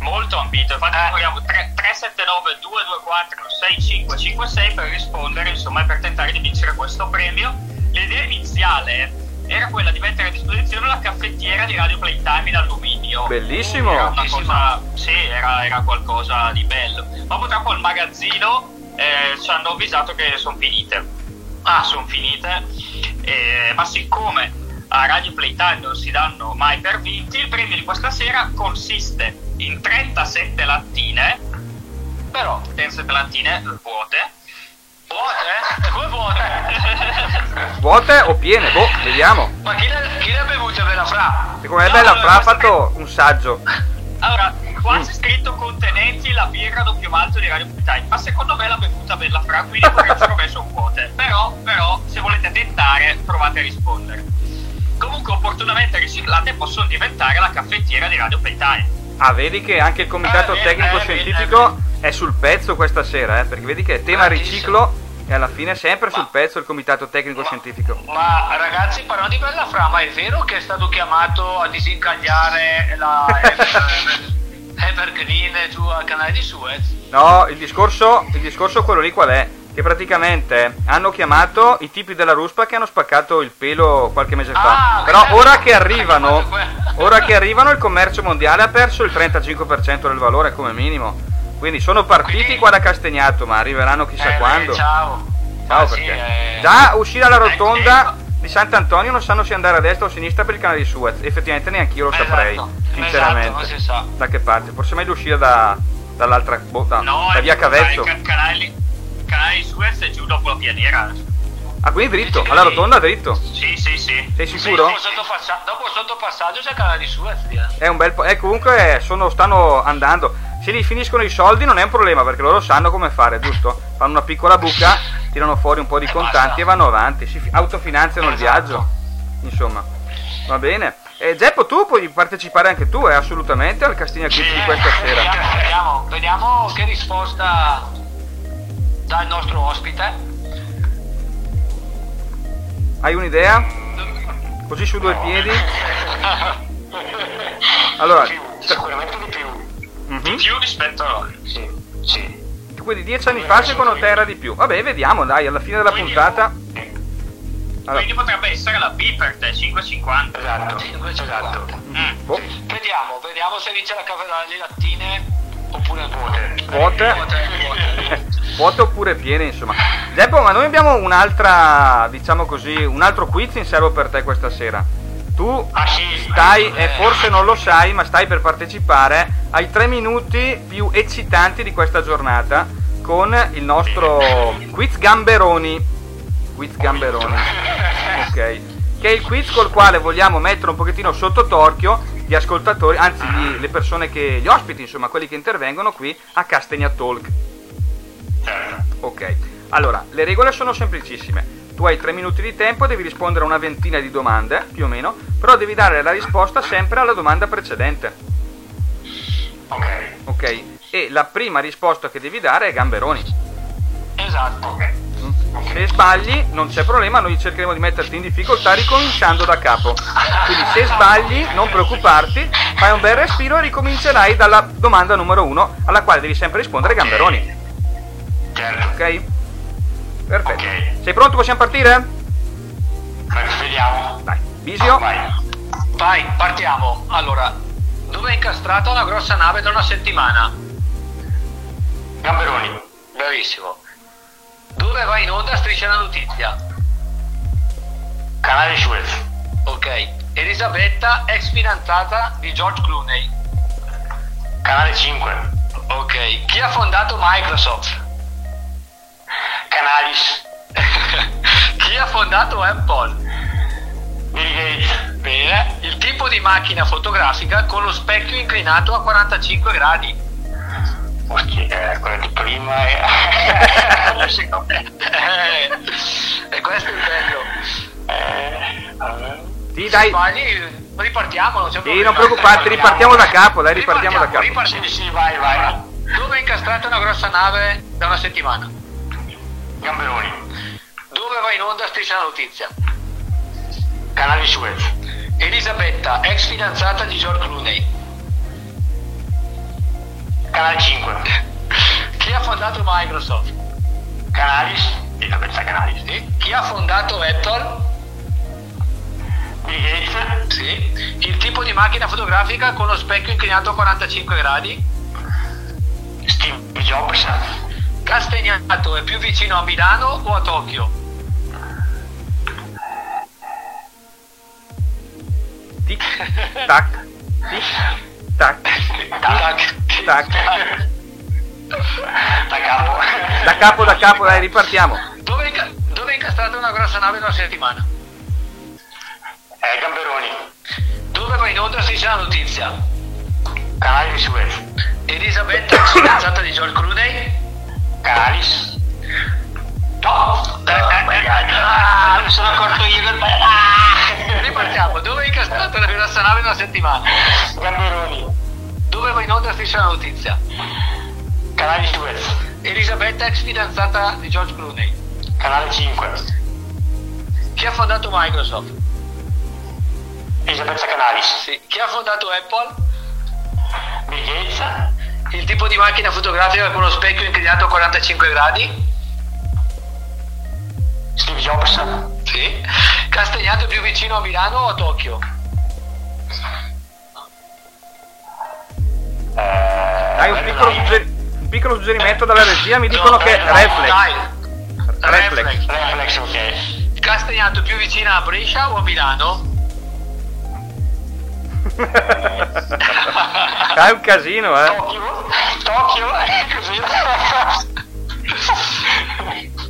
Molto ambito, infatti abbiamo 379 224 6556 per rispondere, insomma, per tentare di vincere questo premio. L'idea iniziale era quella di mettere a disposizione la caffettiera di Radio Playtime in alluminio. Bellissimo! Era una cosa, sì, era qualcosa di bello. Ma purtroppo il magazzino ci hanno avvisato che sono finite. Ma siccome a Radio Playtime non si danno mai per vinti, il premio di questa sera consiste in 37 lattine, però 37 lattine vuote o piene? Boh, vediamo. Ma chi le ha bevute Bella Fra? Secondo me Bella Fra ha fatto un saggio. Allora, qua c'è scritto contenenti la birra doppio malto di Radio Playtime, ma secondo me l'ha bevuta Bella Fra, quindi ho messo vuote. Però, se volete tentare, provate a rispondere. Comunque opportunamente riciclate possono diventare la caffettiera di Radio Playtime. Ah, vedi che anche il Comitato Tecnico Scientifico è sul pezzo questa sera, perché vedi che è tema riciclo e alla fine è sempre sul pezzo il Comitato Tecnico Scientifico. Ma ragazzi, parlo di Bella Fra, ma è vero che è stato chiamato a disincagliare la Evergreen giù al canale di Suez? No, il discorso quello lì qual è? Che praticamente hanno chiamato i tipi della ruspa che hanno spaccato il pelo qualche mese fa. Però ora che arrivano il commercio mondiale ha perso il 35% del valore come minimo. Quindi sono partiti qua da Castegnato, ma arriveranno chissà quando. Ciao, perché già uscire alla rotonda di Sant'Antonio non sanno se andare a destra o a sinistra per il canale di Suez. Effettivamente neanche io lo saprei, sinceramente. Non si sa da che parte. Forse è meglio uscire dall'altra da via Cavezzo. Canale di Suez è giù dopo la pianera. Ah, quindi dritto, alla rotonda dritto? Sì. Sei sicuro? Sì, dopo il sottopassaggio c'è il canale di Suez. È un bel po'. Comunque stanno andando. Se li finiscono i soldi non è un problema, perché loro sanno come fare, giusto? Fanno una piccola buca, tirano fuori un po' di contanti e vanno avanti. Si autofinanziano il viaggio. Insomma, va bene. E Geppo, tu puoi partecipare anche tu, assolutamente, al Castegna Quiz di questa sera. Vediamo che risposta dal nostro ospite. Hai un'idea? Così su due piedi? Allora, sicuramente di più. Di più rispetto a sì. Quindi 10 anni fa secondo te era di più. Vabbè, vediamo, dai, alla fine della puntata. Allora. Quindi potrebbe essere la B per te, 5,50. Esatto. Vediamo se vince la cavalla delle lattine oppure vuote. Vuote oppure piene, insomma. Geppo, ma noi abbiamo un'altra, diciamo così, un altro quiz in serbo per te questa sera. Tu stai, e forse non lo sai, ma stai per partecipare ai 3 minuti più eccitanti di questa giornata con il nostro quiz Gamberoni. Ok. Che è il quiz col quale vogliamo mettere un pochettino sotto torchio gli ascoltatori, anzi le persone che, gli ospiti, insomma, quelli che intervengono qui a Castegna Talk. Ok, allora, le regole sono semplicissime. Tu hai 3 minuti di tempo, devi rispondere a una ventina di domande, più o meno, però devi dare la risposta sempre alla domanda precedente. Ok. E la prima risposta che devi dare è gamberoni. Esatto, ok. Se sbagli non c'è problema, noi cercheremo di metterti in difficoltà ricominciando da capo. Quindi se sbagli non preoccuparti, fai un bel respiro e ricomincerai dalla domanda numero 1, alla quale devi sempre rispondere gamberoni. Ok? Perfetto. Okay. Sei pronto? Possiamo partire? Vediamo. Dai, Bisio. Vai, partiamo. Allora, dove è incastrata una grossa nave da una settimana? Gamberoni. Bravissimo. Dove va in onda Striscia la Notizia? Canale di Suez. Ok. Elisabetta, ex fidanzata di George Clooney. Canale 5. Ok. Chi ha fondato Microsoft? Canalis. Chi ha fondato Apple? Bill Gates. Bene. Il tipo di macchina fotografica con lo specchio inclinato a 45 gradi. Quello di prima e questo è il bello. Sì, dai. Sbagli, ripartiamo. Non c'è problema. Sì, non preoccuparti, ripartiamo da capo. Dai, ripartiamo da capo. Sì, vai. Dove è incastrata una grossa nave da una settimana? Gamberoni. Dove va in onda Striscia la Notizia? Canale Suez. Elisabetta, ex fidanzata di George Clooney. Canale 5. Chi ha fondato Microsoft? Canalis. Elisabetta Canalis. Sì. Chi ha fondato Apple? Bill Gates. Sì. Il tipo di macchina fotografica con lo specchio inclinato a 45 gradi? Steve Jobs. Castegnato è più vicino a Milano o a Tokyo? Tic tac, tic tac, tic tac. Da capo, dai, ripartiamo. Dove è incastrata una grossa nave in una settimana? Gamberoni. Dove va in onda Striscia la Notizia? Canale di Suez. Elisabetta, fidanzata di George Clooney? Canalis. Mi sono accorto io che ripartiamo. Dove è incastrata la grossa nave in una settimana? Gamberoni. Dove va in onda Striscia la Notizia? Canale Suez. Elisabetta, ex fidanzata di George Clooney. Canale 5. Chi ha fondato Microsoft? Elisabetta Canalis. Sì. Chi ha fondato Apple? Bill Gates. Il tipo di macchina fotografica con lo specchio inclinato a 45 gradi? Steve Jobs. Sì. Castegnato più vicino a Milano o a Tokyo? Dai, un piccolo suggerimento dalla regia, mi dicono che Reflex, ok. Castegnato più vicino a Brescia o a Milano? È un casino, Tokyo, così.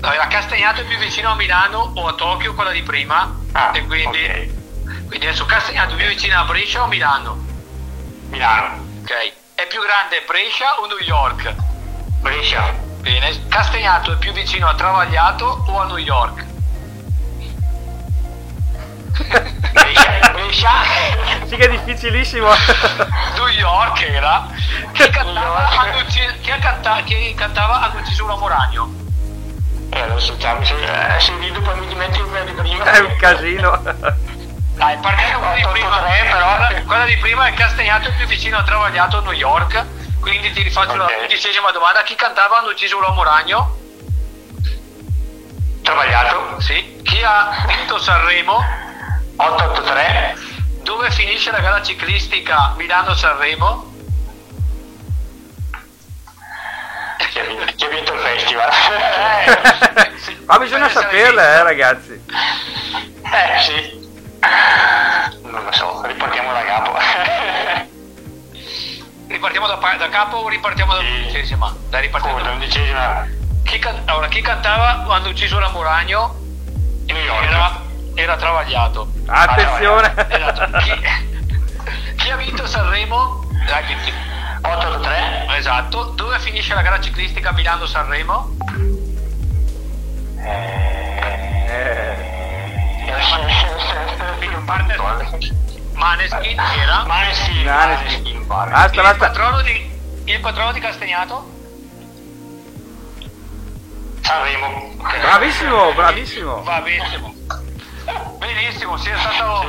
La Castegnato è più vicino a Milano o a Tokyo, quella di prima, e quindi, okay. Quindi adesso Castegnato è più vicino a Brescia o Milano? Milano. Ok. È più grande Brescia o New York? Brescia. Bene. Castegnato è più vicino a Travagliato o a New York? Brescia. Sì, che è difficilissimo. New York era. Chi cantava hanno ucciso un uomo ragno. Lo so, se lì dopo mi dimentico di prima. È un casino. Dai, partiamo con di prima. Però quella di prima è Castegnato più vicino a Travagliato, New York. Quindi ti rifaccio la dodicesima domanda. Chi cantava hanno ucciso un uomo ragno? Travagliato. Sì. Chi ha vinto Sanremo? 883. Dove finisce la gara ciclistica Milano-Sanremo? Che ha vinto il festival. Ma bisogna saperle, ragazzi. Sì. Non lo so, ripartiamo da capo. Ripartiamo da capo o ripartiamo dall'undicesima? Dai, ripartiamo dall'undicesima. Chi cantava quando ucciso la Muragno? New York. Era Travagliato. Attenzione! Chi Chi ha vinto Sanremo? 8-3. Esatto. Dove finisce la gara ciclistica Milano-Sanremo? Maneskin era? Maneskin. Il patrono di Castegnato? Sanremo. Bravissimo. Va benissimo. Benissimo, sì, è stato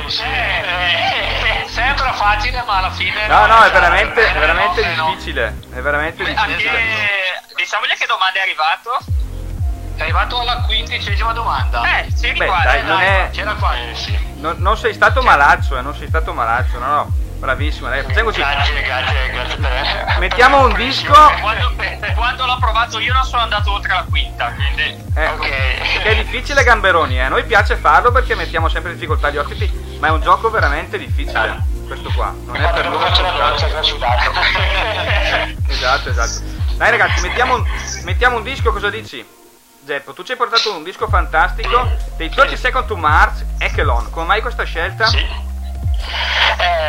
sembra facile, ma alla fine no, è veramente difficile. Diciamogli che domanda è arrivato? È arrivato alla 15ª domanda. C'eri qua, c'era qua. Non sei stato malaccio, no. Bravissima, dai, facciamo così. Grazie per... Mettiamo un disco. Quando l'ho provato io non sono andato oltre la quinta, quindi okay. Che è difficile, Gamberoni, eh? A noi piace farlo perché mettiamo sempre in difficoltà gli ospiti, ma è un gioco veramente difficile, questo qua. Non è per nulla sudato. Esatto. Dai ragazzi, mettiamo un disco, cosa dici? Geppo, tu ci hai portato un disco fantastico dei 30 Seconds to Mars, Echelon. Come mai questa scelta? Sì.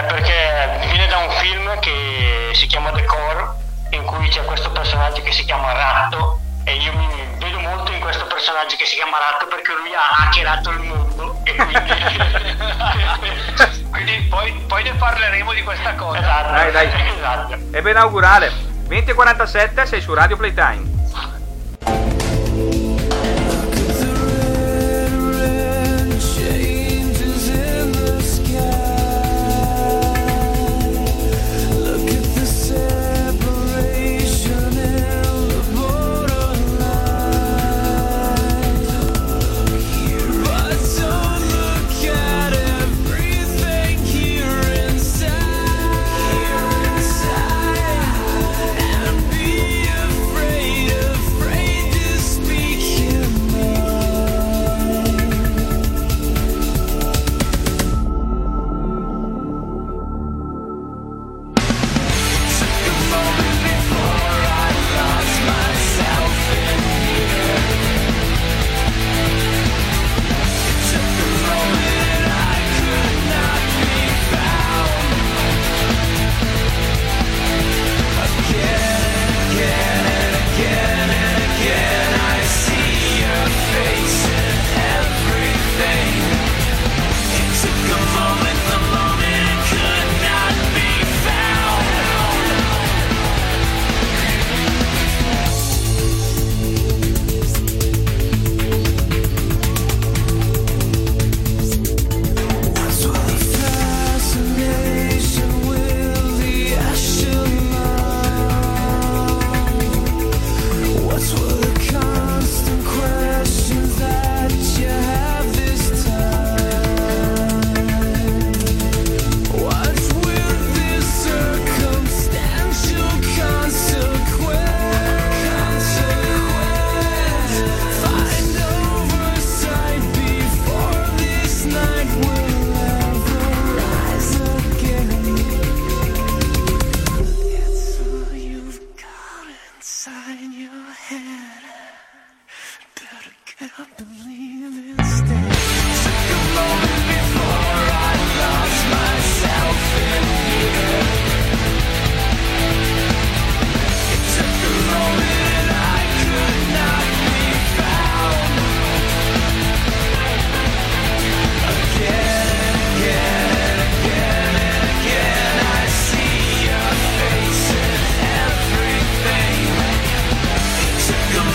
Perché viene da un film che si chiama The Core, in cui c'è questo personaggio che si chiama Ratto, e io mi vedo molto in questo personaggio che si chiama Ratto perché lui ha hackerato il mondo e quindi poi ne parleremo di questa cosa. Esatto. Dai. Esatto. E ben augurale. 20:47, sei su Radio Playtime.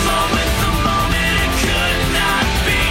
Moment, the moment it could not be.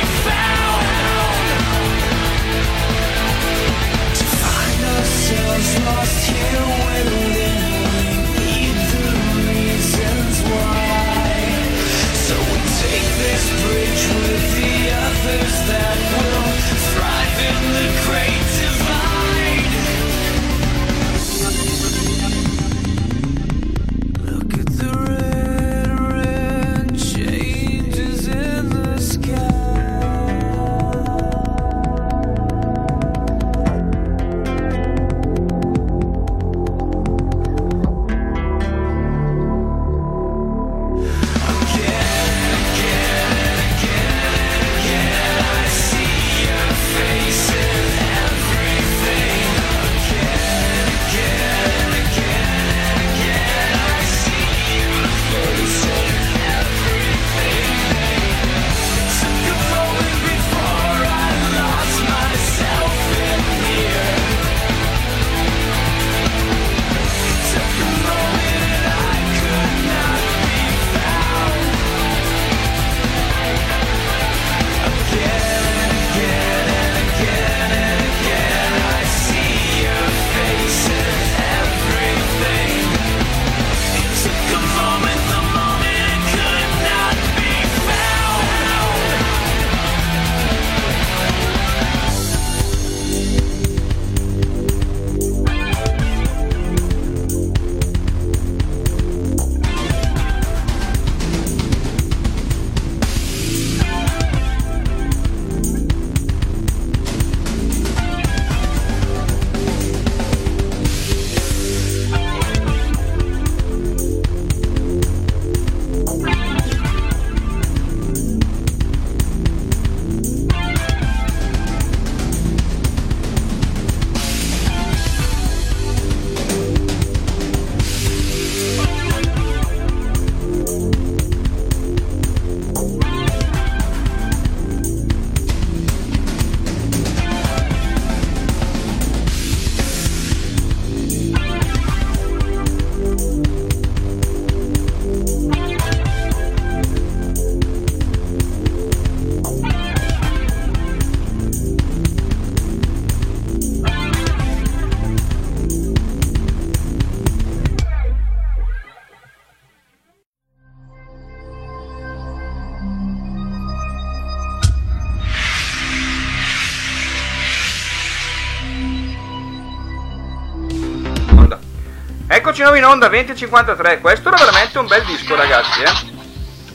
Eccoci noi in onda, 20:53. Questo era veramente un bel disco, ragazzi, eh?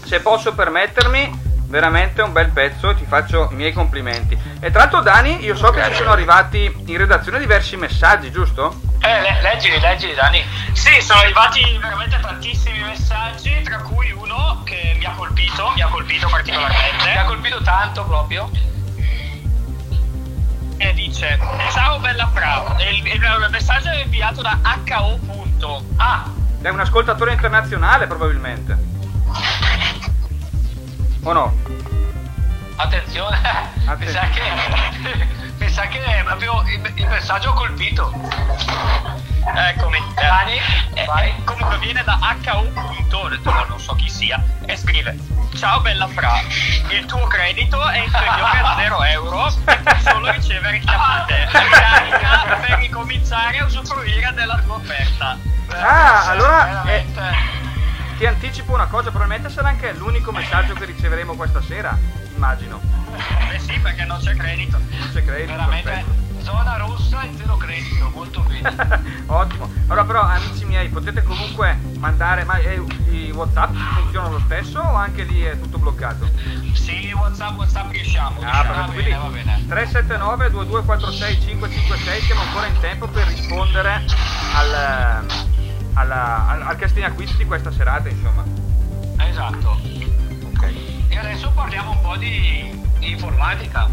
Se posso permettermi, veramente un bel pezzo, ti faccio i miei complimenti. E tra l'altro, Dani, io so che ci sono arrivati in redazione diversi messaggi, giusto? Leggili, Dani. Sì, sono arrivati veramente tantissimi messaggi, tra cui uno che mi ha colpito particolarmente. Mi ha colpito tanto proprio. E dice: ciao Bella Fra. Il messaggio è inviato da HO. Ah, è un ascoltatore internazionale probabilmente. O no? Attenzione, mi sa che proprio il messaggio ho colpito. Eccomi, Dani, vai. Comunque viene da HO. Non so chi sia. E scrive: ciao Bella Fra, il tuo credito è inferiore a €0 e puoi solo ricevere chiamate. Ricarica per ricominciare a usufruire della tua offerta. Allora veramente... ti anticipo una cosa, probabilmente sarà anche l'unico messaggio che riceveremo questa sera, immagino. Beh sì, perché non c'è credito veramente, perfetto. Zona rossa e zero credito, molto bene. Ottimo. Allora però, amici miei, potete comunque mandare, ma i WhatsApp funzionano lo stesso o anche lì è tutto bloccato? Sì, WhatsApp riusciamo. Va bene. 379 2246 556, siamo ancora in tempo per rispondere al Castegna Quiz di questa serata, insomma. Esatto. Ok. E adesso parliamo un po' di informatica.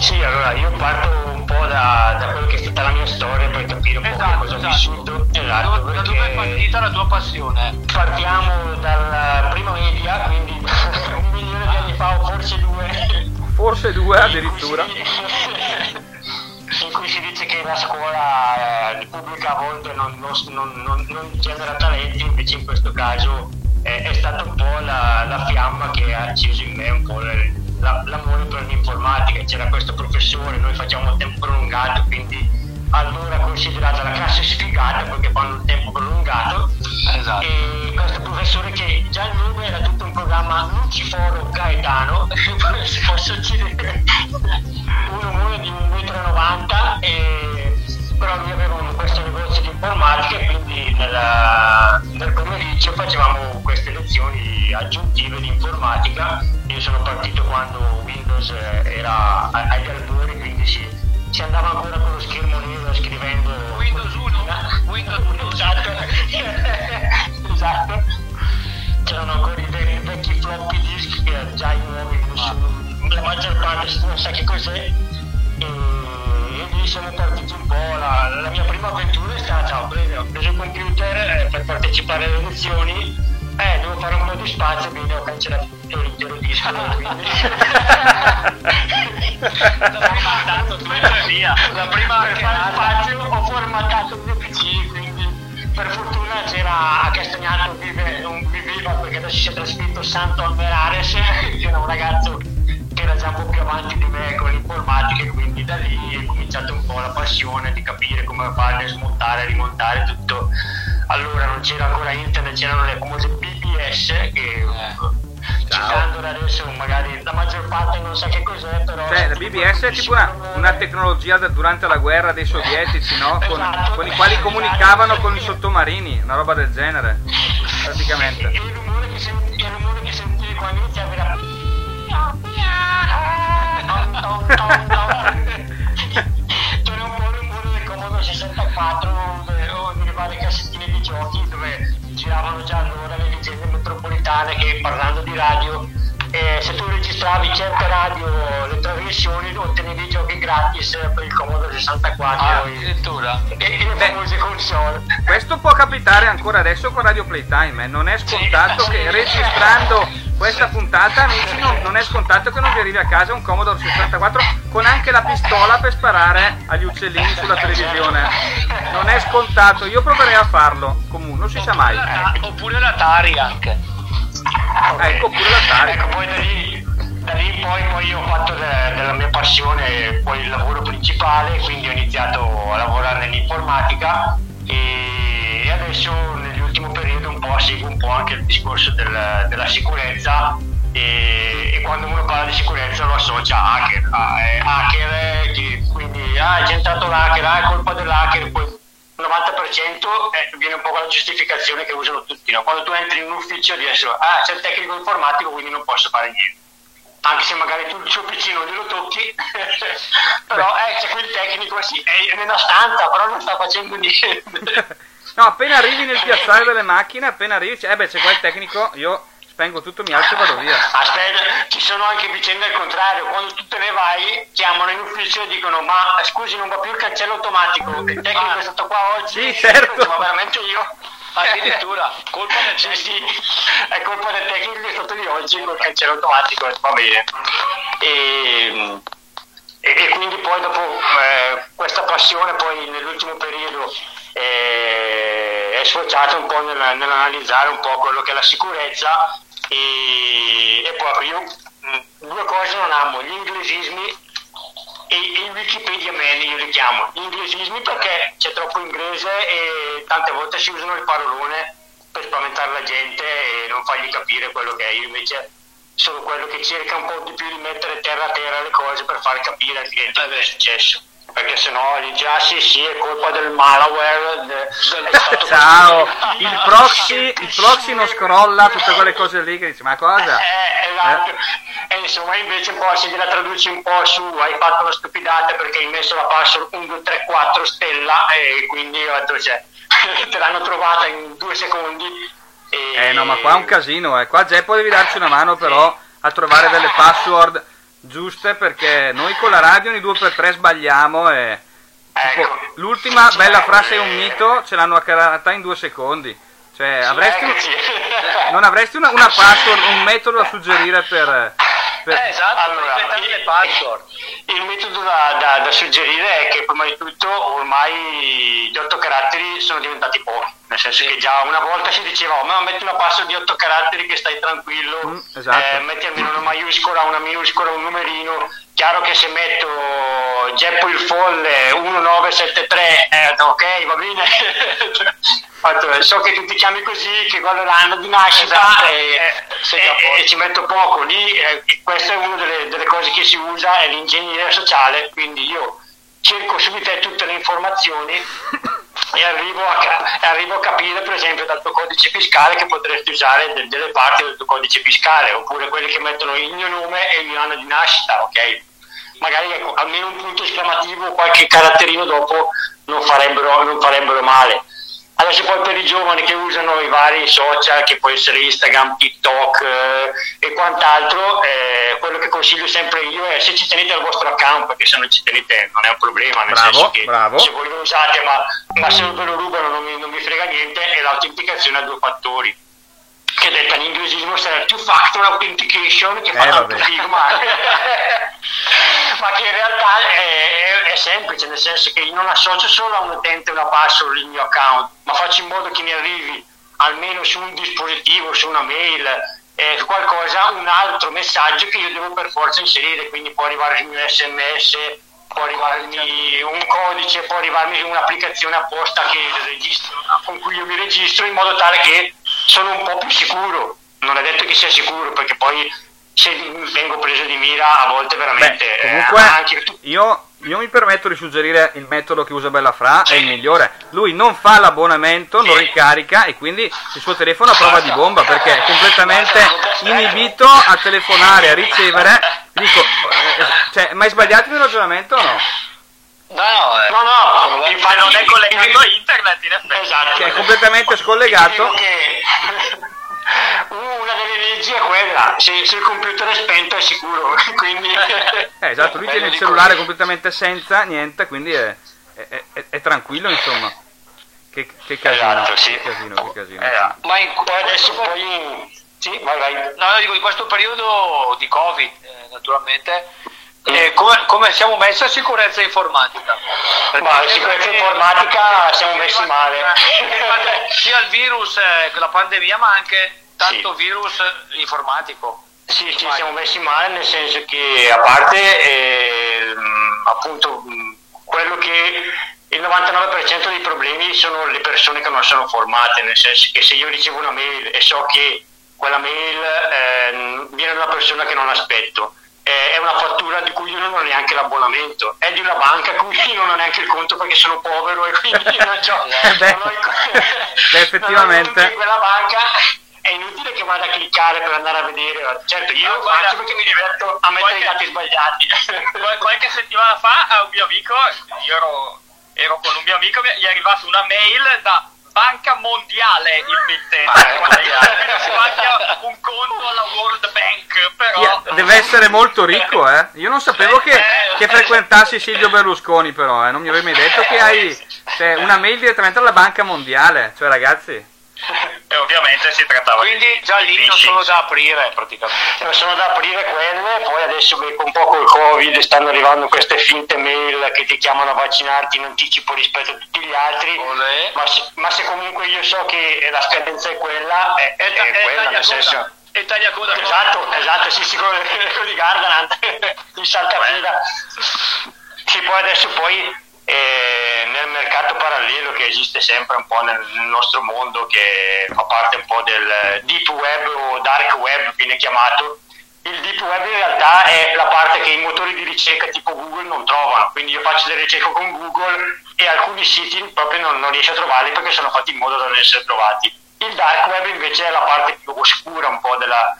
Sì, allora io parto un po' da quello che è stata la mia storia per capire un po' cosa ho vissuto. Esatto, da dove è partita la tua passione? Partiamo dalla prima media, quindi un milione di anni fa, o forse due addirittura. In cui si dice che la scuola pubblica a volte non genera talenti, invece in questo caso è stata un po' la fiamma che ha acceso in me un po' l'amore per l'informatica. C'era questo professore, noi facciamo tempo prolungato, quindi allora considerata la classe sfigata perché fanno il tempo prolungato. Esatto. E questo professore, che già il nome era tutto un programma Luciforo Gaetano, se posso dire, un umore di 1,90 m, però noi avevamo questo negozio di informatica e quindi nel pomeriggio facevamo queste lezioni aggiuntive di informatica. Io sono partito quando Windows era agli albori, quindi si andava ancora con lo schermo nero scrivendo Windows 1. Esatto. C'erano ancora i vecchi floppy disk, che già i nuovi la maggior parte non sa che cos'è, e lì sono partito un po'. La mia prima avventura è stata: ho preso il computer per partecipare alle lezioni, devo fare un po' di spazio, quindi ho cancellato l'intero disco, quindi la prima per fare spazio ho formattato il mio PC, quindi per fortuna c'era a Castegnato, non viveva perché adesso si è trasferito Santo Alverares, che era un ragazzo che era già un po' più avanti di me con l'informatica, e quindi da lì è cominciata un po' la passione di capire come fare, smontare, rimontare tutto. Allora non c'era ancora internet, c'erano le famose BBS, che citandola adesso magari la maggior parte non sa che cos'è, però... Cioè, la BBS è tipo una tecnologia durante la guerra dei sovietici, no? Esatto. Con i quali comunicavano con i sottomarini, una roba del genere, praticamente. E il rumore che sentivi quando iniziavi era... C'era un po' il rumore del Commodore 64, delle varie cassettine di giochi, dove giravano già allora le vicende metropolitane, che parlando di radio, se tu registravi certe radio, le trasmissioni, ottenevi i giochi gratis per il Commodore 64 addirittura, e le famose console. Questo può capitare ancora adesso con Radio Playtime, non è scontato che registrando questa puntata, amici, non è scontato che non vi arrivi a casa un Commodore 64 con anche la pistola per sparare agli uccellini sulla televisione. Non è scontato, io proverei a farlo, comunque, non si sa mai. Oppure l'Atari anche. Okay. Ecco, oppure l'Atari. Ecco, poi da lì poi ho fatto della mia passione poi il lavoro principale, quindi ho iniziato a lavorare nell'informatica e adesso nell'ultimo periodo seguo un po' anche il discorso della sicurezza, e quando uno parla di sicurezza lo associa a hacker, quindi è entrato l'hacker, è colpa dell'hacker, poi il 90% viene un po' con la giustificazione che usano tutti, no? Quando tu entri in un ufficio dici c'è il tecnico informatico quindi non posso fare niente, anche se magari tu il suo PC non glielo tocchi però c'è quel tecnico, sì, è nella stanza però non sta facendo niente. No, appena arrivi nel piazzale delle macchine, appena arrivi c'è quel tecnico, io spengo tutto, mi alzo e vado via. Aspetta, ci sono anche vicende al contrario, quando tu te ne vai chiamano in ufficio e dicono ma scusi non va più il cancello automatico, il tecnico è stato qua oggi. Sì, certo, ma veramente io addirittura colpa del è colpa del tecnico che è stato di oggi col cancello automatico, va bene. E quindi poi dopo questa passione poi nell'ultimo periodo è sfociata un po' nell'analizzare un po' quello che è la sicurezza, e poi io due cose non amo, gli inglesismi e i Wikipedia man, io li chiamo inglesismi perché c'è troppo inglese e tante volte si usano il parolone per spaventare la gente e non fargli capire quello che è. Io invece sono quello che cerca un po' di più di mettere terra a terra le cose per far capire al cliente che è successo, perché sennò lì già sì è colpa del malware ciao il proxy non scrolla tutte quelle cose lì che dici ma cosa esatto. E insomma invece un po' se la traduci un po' su hai fatto una stupidata perché hai messo la password 1234 stella e quindi cioè, te l'hanno trovata in 2 secondi no, ma qua è un casino qua Geppo devi darci una mano però a trovare delle password giuste, perché noi con la radio ogni 2x3 sbagliamo e ecco, tipo, l'ultima Bella Fra sei un mito ce l'hanno accarata in 2 secondi, cioè avresti non avresti una password, un metodo da suggerire per... esatto, allora, le password. Il metodo da suggerire è che prima di tutto ormai gli 8 caratteri sono diventati pochi, nel senso che già una volta si diceva ma metti una password di 8 caratteri che stai tranquillo, esatto. Metti almeno una maiuscola, una minuscola, un numerino. Chiaro che se metto Geppo il Folle 1973 ok, va bene. So che tu ti chiami così, che quello è l'anno di nascita, esatto, e ci metto poco lì. Questa è una delle cose che si usa, è l'ingegneria sociale, quindi io cerco su di te tutte le informazioni e arrivo a capire per esempio dal tuo codice fiscale che potresti usare delle parti del tuo codice fiscale, oppure quelli che mettono il mio nome e il mio anno di nascita, ok? Magari ecco, almeno un punto esclamativo o qualche caratterino dopo non farebbero male. Adesso poi per i giovani che usano i vari social, che può essere Instagram, TikTok e quant'altro, quello che consiglio sempre io è se ci tenete al vostro account, perché se non ci tenete non è un problema, nel senso che se voi lo usate ma se ve lo rubano non mi frega niente, è l'autenticazione a 2 fattori. Che detta in inglesismo sarà two factor authentication, che fa tanto stigma ma che in realtà è semplice, nel senso che io non associo solo a un utente una password il mio account, ma faccio in modo che mi arrivi almeno su un dispositivo, su una mail, qualcosa, un altro messaggio che io devo per forza inserire, quindi può arrivare il mio SMS, può arrivarmi un codice, può arrivarmi un'applicazione apposta con cui io mi registro, in modo tale che sono un po' più sicuro. Non è detto che sia sicuro, perché poi se vengo preso di mira a volte veramente. Beh, comunque anche tu. Io mi permetto di suggerire il metodo che usa Bella Fra, sì. È il migliore. Lui non fa l'abbonamento, sì. Lo ricarica e quindi il suo telefono è a prova di bomba, perché è completamente inibito a telefonare, a ricevere. Dico, cioè, mai sbagliato il ragionamento o no? No, infatti non è collegato a internet in effetti. Esatto. Che è completamente scollegato. Una delle leggi è quella, se il computer è spento è sicuro, quindi... esatto, lui tiene il cellulare completamente senza niente, quindi è tranquillo, insomma. Che casino, esatto, sì. Che casino. Sì. Ma adesso poi... Sì, vai. No, dico, in questo periodo di Covid, naturalmente... Come siamo messi a sicurezza informatica? Perché ma la sicurezza informatica siamo messi male. Sia il virus, la pandemia, ma anche tanto sì. Virus informatico. Sì, ci siamo messi male, nel senso che a parte appunto quello che il 99% dei problemi sono le persone che non sono formate, nel senso che se io ricevo una mail e so che quella mail viene da una persona che non aspetto, è una fattura di cui io non ho neanche l'abbonamento, è di una banca cui io non ho neanche il conto perché sono povero e quindi non ho, effettivamente in quella banca è inutile che vada a cliccare per andare a vedere. Certo, io lo faccio perché mi diverto a mettere i dati sbagliati. Qualche settimana fa a un mio amico, io ero con un mio amico, gli è arrivata una mail da Banca Mondiale un conto alla World Bank, però deve essere molto ricco, eh. Io non sapevo che frequentassi Silvio Berlusconi, però non mi avevi mai detto che hai una mail direttamente alla Banca Mondiale, cioè ragazzi. E ovviamente si trattava, quindi già lì non sono da aprire, praticamente non sono da aprire quelle. Poi adesso che con poco il Covid stanno arrivando queste finte mail che ti chiamano a vaccinarti in anticipo rispetto a tutti gli altri, ma se comunque io so che la scadenza è quella, è quella, nel senso, e taglia coda, esatto, sì, sicuro di Gardaland in saltafila. Sì, poi adesso poi nel mercato parallelo che esiste sempre un po' nel nostro mondo, che fa parte un po' del deep web o dark web viene chiamato. Il deep web in realtà è la parte che i motori di ricerca tipo Google non trovano, quindi io faccio delle ricerche con Google e alcuni siti proprio non riesco a trovarli perché sono fatti in modo da non essere trovati. Il dark web invece è la parte più oscura un po' della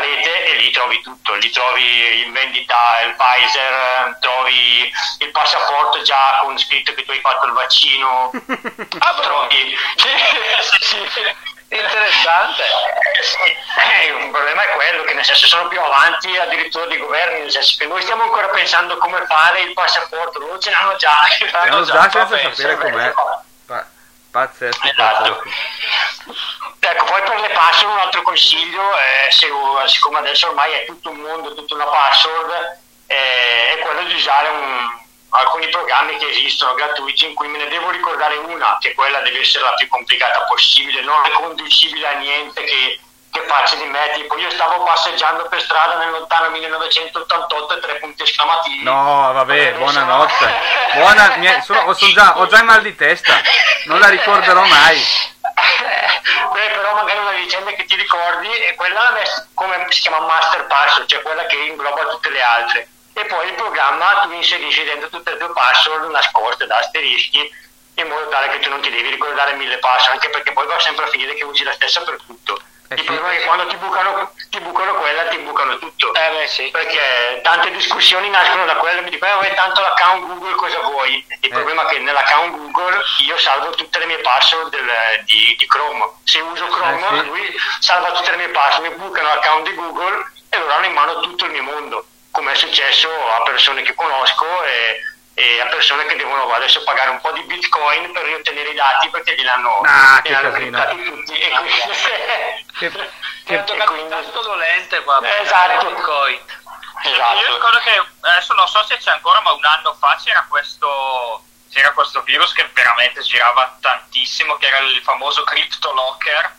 rete, e lì trovi tutto, lì trovi in vendita il Pfizer, trovi il passaporto già con scritto che tu hai fatto il vaccino. Trovi interessante. Il problema è quello che, nel senso, sono più avanti addirittura dei governi, nel senso che noi stiamo ancora pensando come fare il passaporto, loro ce l'hanno già, senza sapere com'è. Pazzesco, esatto. Ecco, poi per le password un altro consiglio, siccome adesso ormai è tutto un mondo, tutta una password, è quello di usare alcuni programmi che esistono gratuiti, in cui me ne devo ricordare una, che quella deve essere la più complicata possibile, non riconducibile a niente che faccia di me, tipo io stavo passeggiando per strada nel lontano 1988 e 3 punti esclamativi. No, vabbè, buonanotte. Ho già il mal di testa, non la ricorderò mai. Beh, però magari una vicenda che ti ricordi, e quella come si chiama master password, cioè quella che ingloba tutte le altre, e poi il programma tu inserisci dentro tutte e due password nascoste da asterischi, in modo tale che tu non ti devi ricordare 1000 password, anche perché poi va sempre a finire che usi la stessa per tutto. Il problema è che quando ti bucano quella, ti bucano tutto. Beh, sì. Perché tante discussioni nascono da quello, mi dico, tanto l'account Google cosa vuoi? Il problema è che nell'account Google io salvo tutte le mie password di Chrome. Se uso Chrome, sì, lui salva tutte le mie password, mi bucano l'account di Google e loro hanno in mano tutto il mio mondo, come è successo a persone che conosco e a persone che devono adesso pagare un po' di bitcoin per riottenere i dati, perché gliel'hanno crittati tutti, e quindi ti hanno toccato un tasto dolente qua. Esatto. Bitcoin. Esatto. Io ricordo che adesso non so se c'è ancora, ma un anno fa c'era questo virus che veramente girava tantissimo, che era il famoso CryptoLocker.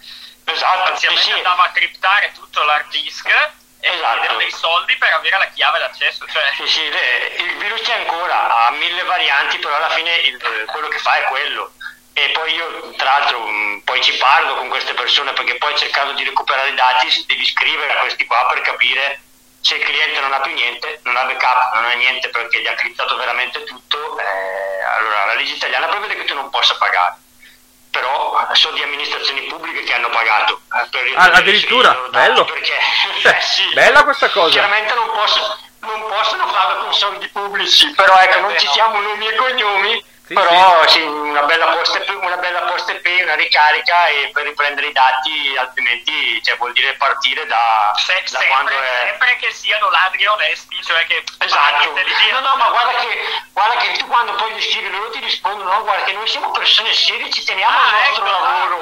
Esatto. Anziamente andava a criptare tutto l'hard disk. Esatto. Dei soldi per avere la chiave d'accesso, cioè. Sì, il virus c'è ancora, ha 1000 varianti, però alla fine quello che fa è quello. E poi io, tra l'altro, poi ci parlo con queste persone, perché poi cercando di recuperare i dati devi scrivere a questi qua per capire se il cliente non ha più niente, non ha backup, non ha niente, perché gli ha criptato veramente tutto. Allora la legge italiana prevede che tu non possa pagare, però so di amministrazioni pubbliche che hanno pagato per addirittura, bello, perché sì, bella questa cosa. Chiaramente non possono farlo con soldi pubblici, però ecco, non citiamo nomi e cognomi, sì, però sì, una bella posta e pay, una ricarica e per riprendere i dati, altrimenti vuol dire partire da sempre, quando è sempre che siano ladri onesti, cioè che, esatto, no, ma guarda che tu quando poi gli scrivi loro ti rispondono, no, guarda che noi siamo persone serie, ci teniamo al nostro lavoro,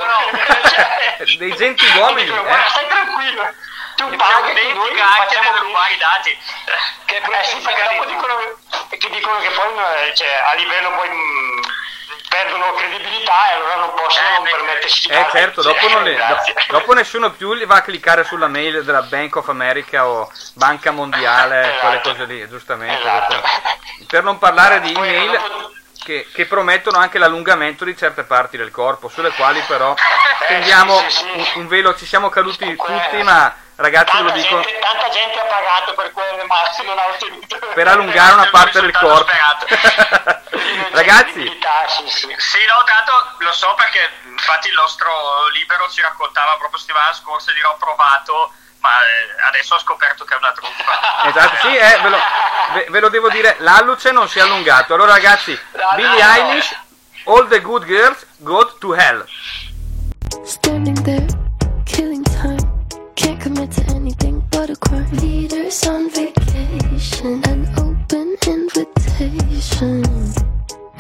dei gentiluomini. Guarda, stai tranquillo, tu paghi e noi facciamo rubare i dati, sì, perché dopo dicono che poi a livello poi perdono credibilità, e allora non possono non permettersi di fare. Certo, dopo nessuno più va a cliccare sulla mail della Bank of America o Banca Mondiale, esatto, quelle cose lì, giustamente. Esatto. Per non parlare di email che promettono anche l'allungamento di certe parti del corpo, sulle quali però stendiamo un velo, ci siamo caduti tutti, ma ragazzi ve lo dico, tanta gente ha pagato per quello, ma non ha ottenuto per allungare una parte del corpo. Ragazzi, sì, no, tanto lo so, perché infatti il nostro libero ci raccontava proprio settimana scorsa di ho provato, ma adesso ho scoperto che è una truffa. Esatto, sì, ve lo devo dire, l'alluce non si è allungato. Allora ragazzi, no, Billie Eilish, All the Good Girls Go to Hell. Standing there, killing time, can't commit to anything but a crime. Leaders on vacation, an open invitation.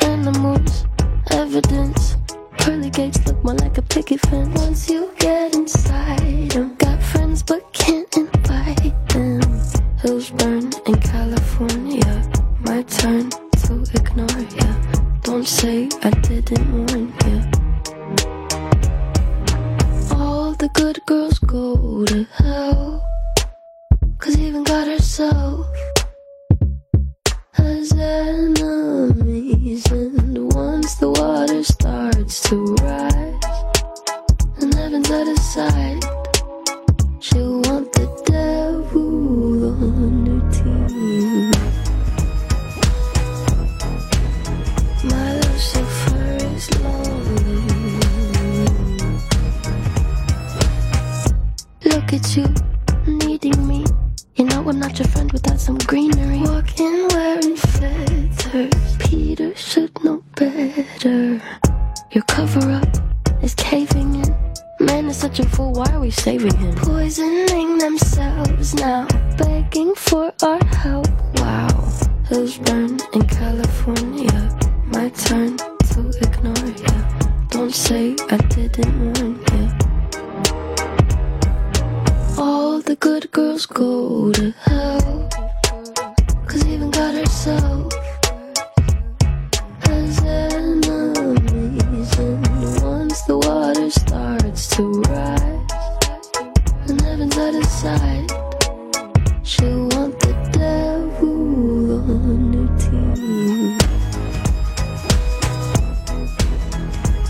Animals, evidence, pearly gates look more like a picket fence. Once you get inside, I've got friends but can't invite them. Hills burn in California, my turn to ignore ya. Don't say I didn't warn ya. All the good girls go to hell, 'cause even God herself has enemies, and once the water starts to rise and heaven's out of sight, she'll want the devil on her team. My love so far is lonely. Look at you, needing me. You know I'm not your friend without some greenery. Walking wearing feathers, Peter should know better. Your cover up is caving in. Man is such a fool, why are we saving him? Poisoning themselves now, begging for our help. Wow, hills burn in California, my turn to ignore ya. Don't say I didn't warn ya. All the good girls go to hell, 'cause even God herself has enemies, and once the water starts to rise and heaven's out of sight, she'll want the devil on her team.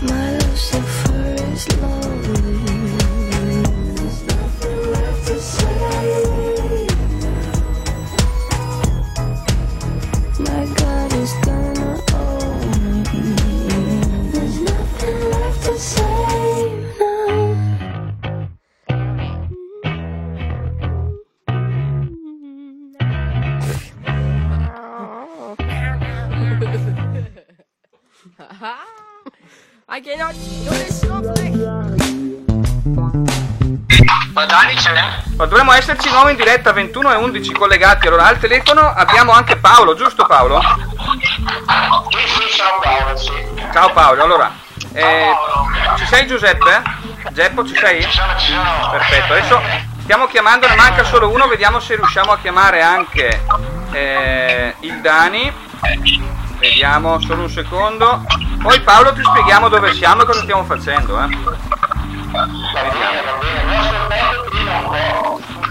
My love so far is lonely. I cannot do this. Ma Dani c'è? Ma dovremmo esserci nuovo in diretta 21:11 collegati. Allora al telefono abbiamo anche Paolo, giusto Paolo? Sì, ciao Paolo, sì. Ciao Paolo, allora Paolo. Ci sei Giuseppe? Geppo, ci sei? Ci sono. Perfetto, adesso stiamo chiamando, ne manca solo uno, vediamo se riusciamo a chiamare anche il Dani. Vediamo, solo un secondo. Poi Paolo ti spieghiamo dove siamo e cosa stiamo facendo, eh. Vediamo.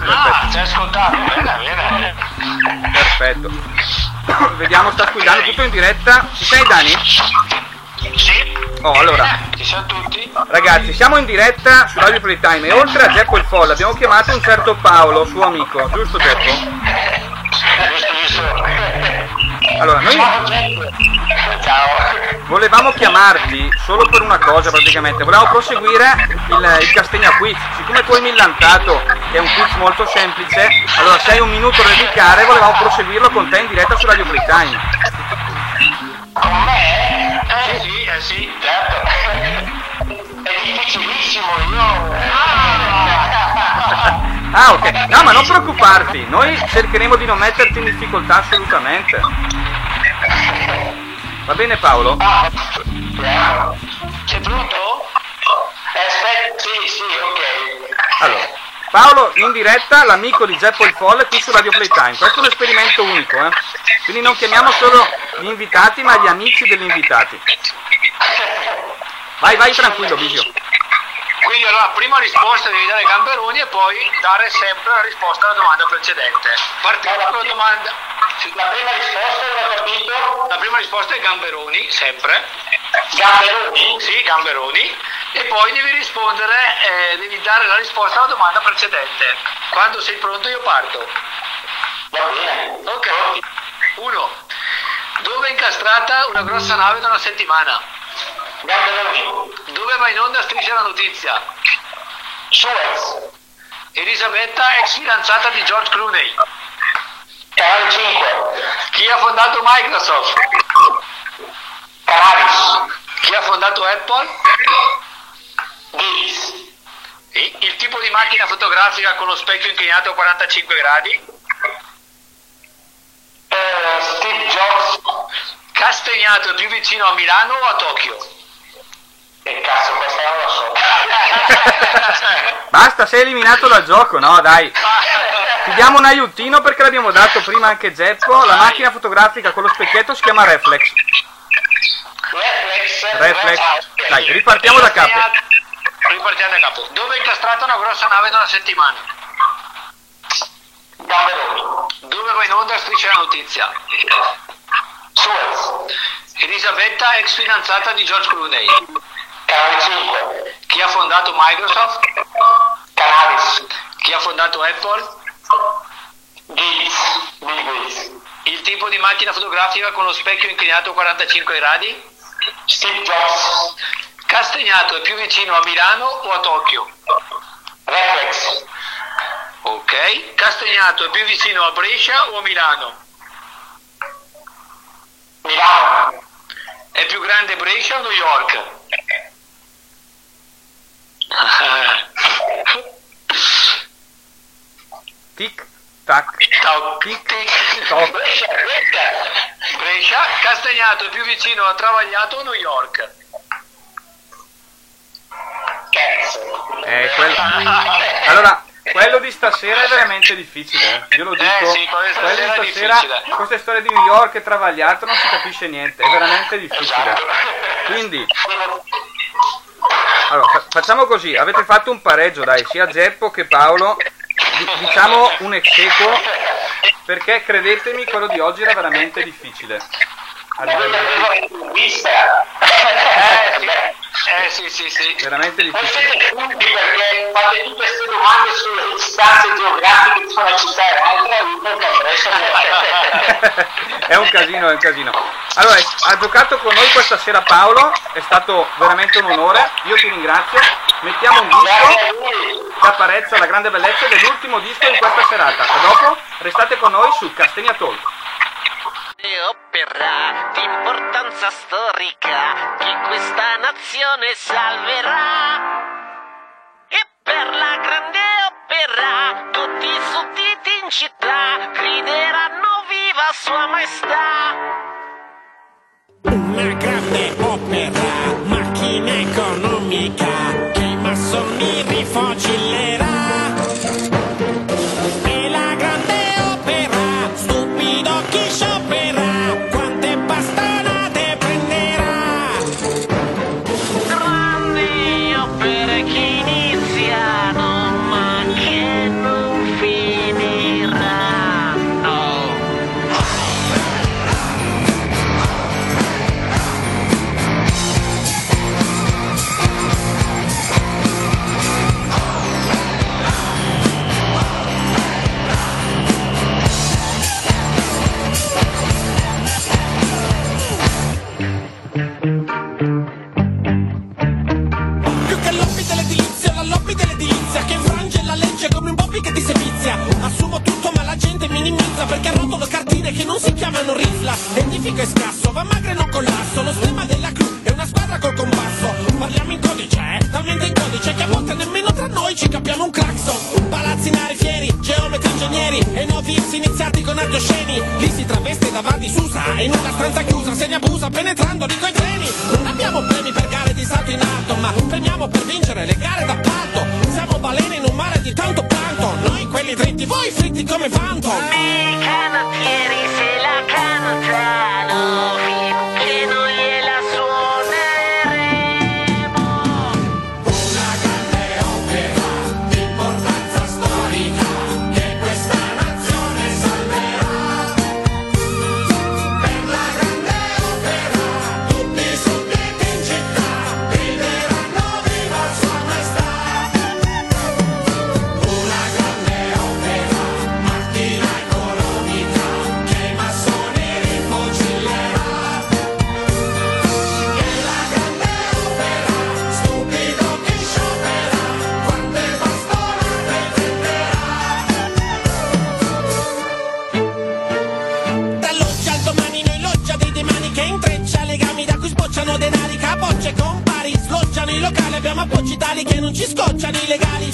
Perfetto. Ci hai ascoltato, bene. Perfetto. Vediamo, sta guidando tutto in diretta. Ci sei Dani? Sì. Oh, allora. Ci siamo tutti. Ragazzi, siamo in diretta su Radio Playtime e oltre a Geppo il Folle abbiamo chiamato un certo Paolo, suo amico, giusto Geppo? Giusto. Allora, noi volevamo chiamarti solo per una cosa praticamente, volevamo proseguire il Castegna Quiz, siccome tu hai millantato, che è un quiz molto semplice, allora sei un minuto da dedicare, volevamo proseguirlo con te in diretta su Radio Playtime. Con me? Sì, certo. È difficilissimo, io... Ah, ok, no, ma non preoccuparti, noi cercheremo di non metterti in difficoltà assolutamente. Va bene Paolo? C'è tutto? Sì, ok. Allora, Paolo in diretta, l'amico di Geppo il Folle qui su Radio Playtime. Questo è un esperimento unico, eh? Quindi non chiamiamo solo gli invitati, ma gli amici degli invitati. Vai tranquillo, Bisio. Quindi allora prima risposta devi dare Gamberoni e poi dare sempre la risposta alla domanda precedente. Partiamo con la domanda. La prima risposta l'ho capito? La prima risposta è Gamberoni, sempre. Gamberoni? Sì, Gamberoni. e poi devi rispondere, devi dare la risposta alla domanda precedente. Quando sei pronto io parto. Va bene. Ok. 1. Dove è incastrata una grossa nave da una settimana? Dove va in onda Striscia la notizia? Suez. Elisabetta, ex fidanzata di George Clooney. Canale 5. Chi ha fondato Microsoft? Canalis. Chi ha fondato Apple? Gates. Il tipo di macchina fotografica con lo specchio inclinato a 45 gradi? Steve Jobs. Castegnato è più vicino a Milano o a Tokyo? Che cazzo, questa non lo so. Basta, sei eliminato dal gioco, no dai. Ti diamo un aiutino perché l'abbiamo dato prima anche Geppo. La macchina fotografica con lo specchietto si chiama Reflex. Reflex. Dai, ripartiamo da capo. Dove è incastrata una grossa nave da una settimana? Dove va in onda Striscia la notizia? Suez. Elisabetta, ex fidanzata di George Clooney. Canale 5. Chi ha fondato Microsoft? Canalis. Chi ha fondato Apple? Bill Gates. Il tipo di macchina fotografica con lo specchio inclinato a 45 gradi? Steve Jobs. Castegnato è più vicino a Milano o a Tokyo? Reflex. Ok. Castegnato è più vicino a Brescia o a Milano? Milano. È più grande Brescia o New York? Tic tac. Tic tac. Brescia. Castegnato è più vicino a Travagliato o New York? Allora, quello di stasera è veramente difficile. Io lo dico, sì, quello di stasera, queste storie di New York e Travagliato non si capisce niente, è veramente difficile. Quindi, allora, facciamo così, avete fatto un pareggio, dai, sia Geppo che Paolo, diciamo un exequo, perché credetemi, quello di oggi era veramente difficile. Sì. Veramente difficile. Non siete perché fate tutte queste domande sulle distanze geografiche tra una città e l'altra. È un casino. Allora, ha giocato con noi questa sera Paolo, è stato veramente un onore, io ti ringrazio. Mettiamo un disco che apparezza la grande bellezza dell'ultimo disco in questa serata. A dopo, restate con noi su Castegna Talk. Opera di importanza storica che questa nazione salverà, e per la grande opera tutti i sudditi in città grideranno viva sua maestà. Una grande opera, macchina economica che i massoni rifocillerà. Assumo tutto ma la gente minimizza perché rotolo cartine che non si chiamano rifla. Identifico e scasso, va magro e non collasso. Lo stemma della cru è una squadra col compasso. Parliamo in codice, talmente in codice che a volte nemmeno tra noi ci capiamo un craxo. Palazzinari, fieri, geometri, ingegneri e novizi iniziati con arti osceni. Lì si traveste da Vardi Susa in una stanza chiusa se ne abusa penetrando di coi treni. Non abbiamo premi per gare di salto in alto ma premiamo per vincere le gare d'appalto. Siamo balene in un mare di tanto pianto, noi quelli dritti, voi fritti come vanto. Mi canottieri se la canottano finché non gliela suoneremo. Una grande opera di importanza storica che questa nazione salverà. Per la grande opera tutti i sudditi in città rideranno viva legali, che non ci scocciano i legali.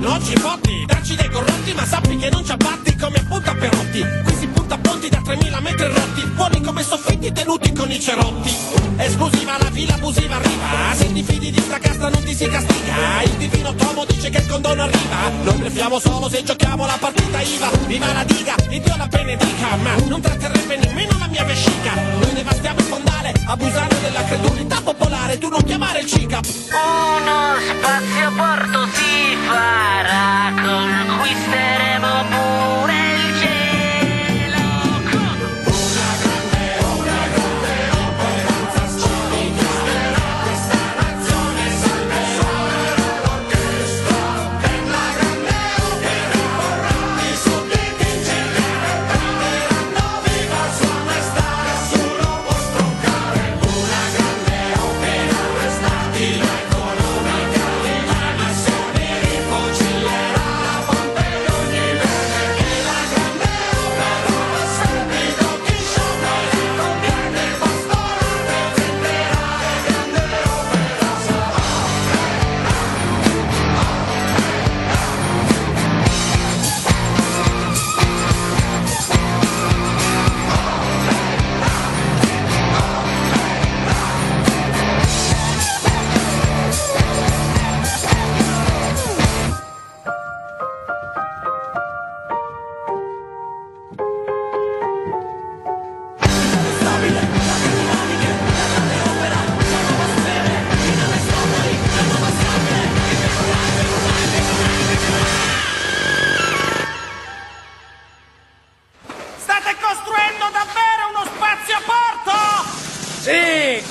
Non ci fotti, dacci dei corrotti, ma sappi che non ci abbatti come a punta perotti. Qui si punta a ponti da 3000 metri rotti, buoni come soffitti tenuti con i cerotti. Esclusiva, la fila abusiva arriva, se ti fidi di sta casta non ti si castiga. Il divino Tomo dice che il condono arriva, non bleffiamo solo se giochiamo la partita IVA. Viva la diga, il Dio la benedica, ma non tratterrebbe nemmeno la mia vescica. Noi devastiamo il fondale, abusando della credulità popolare, tu non chiamare il CICAP. Uno spazio porto si farà, conquisteremo pure il cielo con una grande opera storica. Questa nazione salverà l'orchestra per la grande opera, vorrei suppliti celebreranno viva sua maestà, nessuno può stroncare una grande opera. Questa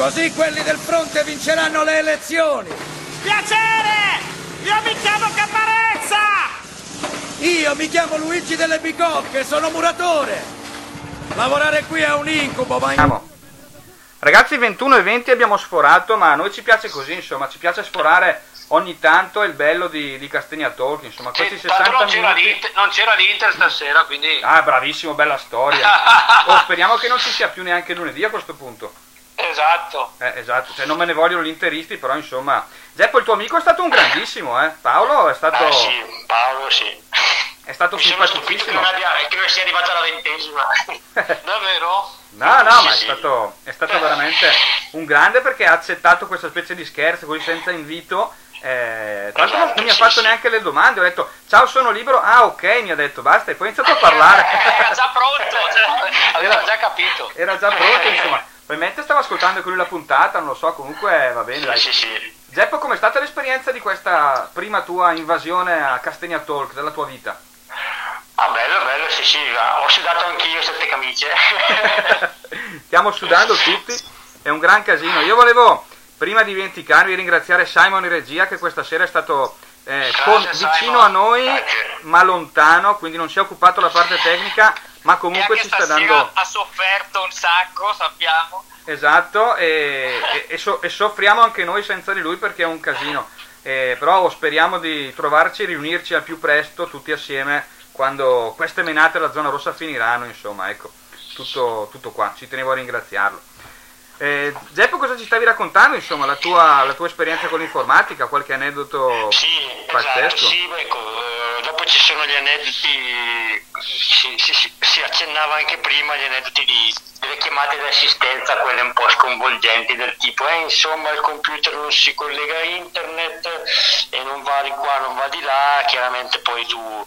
così quelli del fronte vinceranno le elezioni. Piacere! Io mi chiamo Caparezza! Io mi chiamo Luigi delle Bicocche, sono muratore. Lavorare qui è un incubo, ma... Ragazzi, 21 e 20 abbiamo sforato, ma a noi ci piace così, insomma, ci piace sforare ogni tanto, è il bello di Castegna Talk, insomma, questi 60 non c'era minuti... non c'era l'Inter stasera, quindi... Ah, bravissimo, bella storia. Oh, speriamo che non ci sia più neanche lunedì a questo punto. Esatto. Esatto, cioè non me ne vogliono gli interisti, però insomma. Geppo, il tuo amico è stato un grandissimo, eh? Paolo è stato... sì, Paolo sì. È stato simpaticissimo. Che non sia arrivato alla 20ª. Davvero? No, sì, ma sì. È stato veramente un grande, perché ha accettato questa specie di scherzo, così senza invito. Tanto esatto, non mi ha fatto neanche le domande, ho detto ciao, sono libero, ah ok, mi ha detto basta, e poi ho iniziato a parlare. Era già pronto, aveva già capito. Era già pronto, insomma. Probabilmente stava ascoltando con lui la puntata, non lo so, comunque va bene. Sì, dai. Sì. Geppo, com'è stata l'esperienza di questa prima tua invasione a Castegna Talk della tua vita? Ah, bello, sì, ho sudato anch'io 7 camicie. Stiamo sudando tutti, è un gran casino. Io volevo, prima dimenticarmi, ringraziare Simon in regia, che questa sera è stato vicino a noi, ma lontano, quindi non si è occupato la parte tecnica. Ma comunque ci sta dando... ha sofferto un sacco, sappiamo. Esatto, e soffriamo anche noi senza di lui, perché è un casino. Però speriamo di trovarci, riunirci al più presto tutti assieme, quando queste menate della zona rossa finiranno, insomma, ecco. Tutto qua, ci tenevo a ringraziarlo. Geppo, cosa ci stavi raccontando, insomma, la tua esperienza con l'informatica, qualche aneddoto pazzesco? Esatto, sì, ecco, dopo ci sono gli aneddoti, si accennava anche prima, gli aneddoti delle chiamate d'assistenza, quelle un po' sconvolgenti, del tipo insomma il computer non si collega a internet e non va di qua, non va di là. Chiaramente poi tu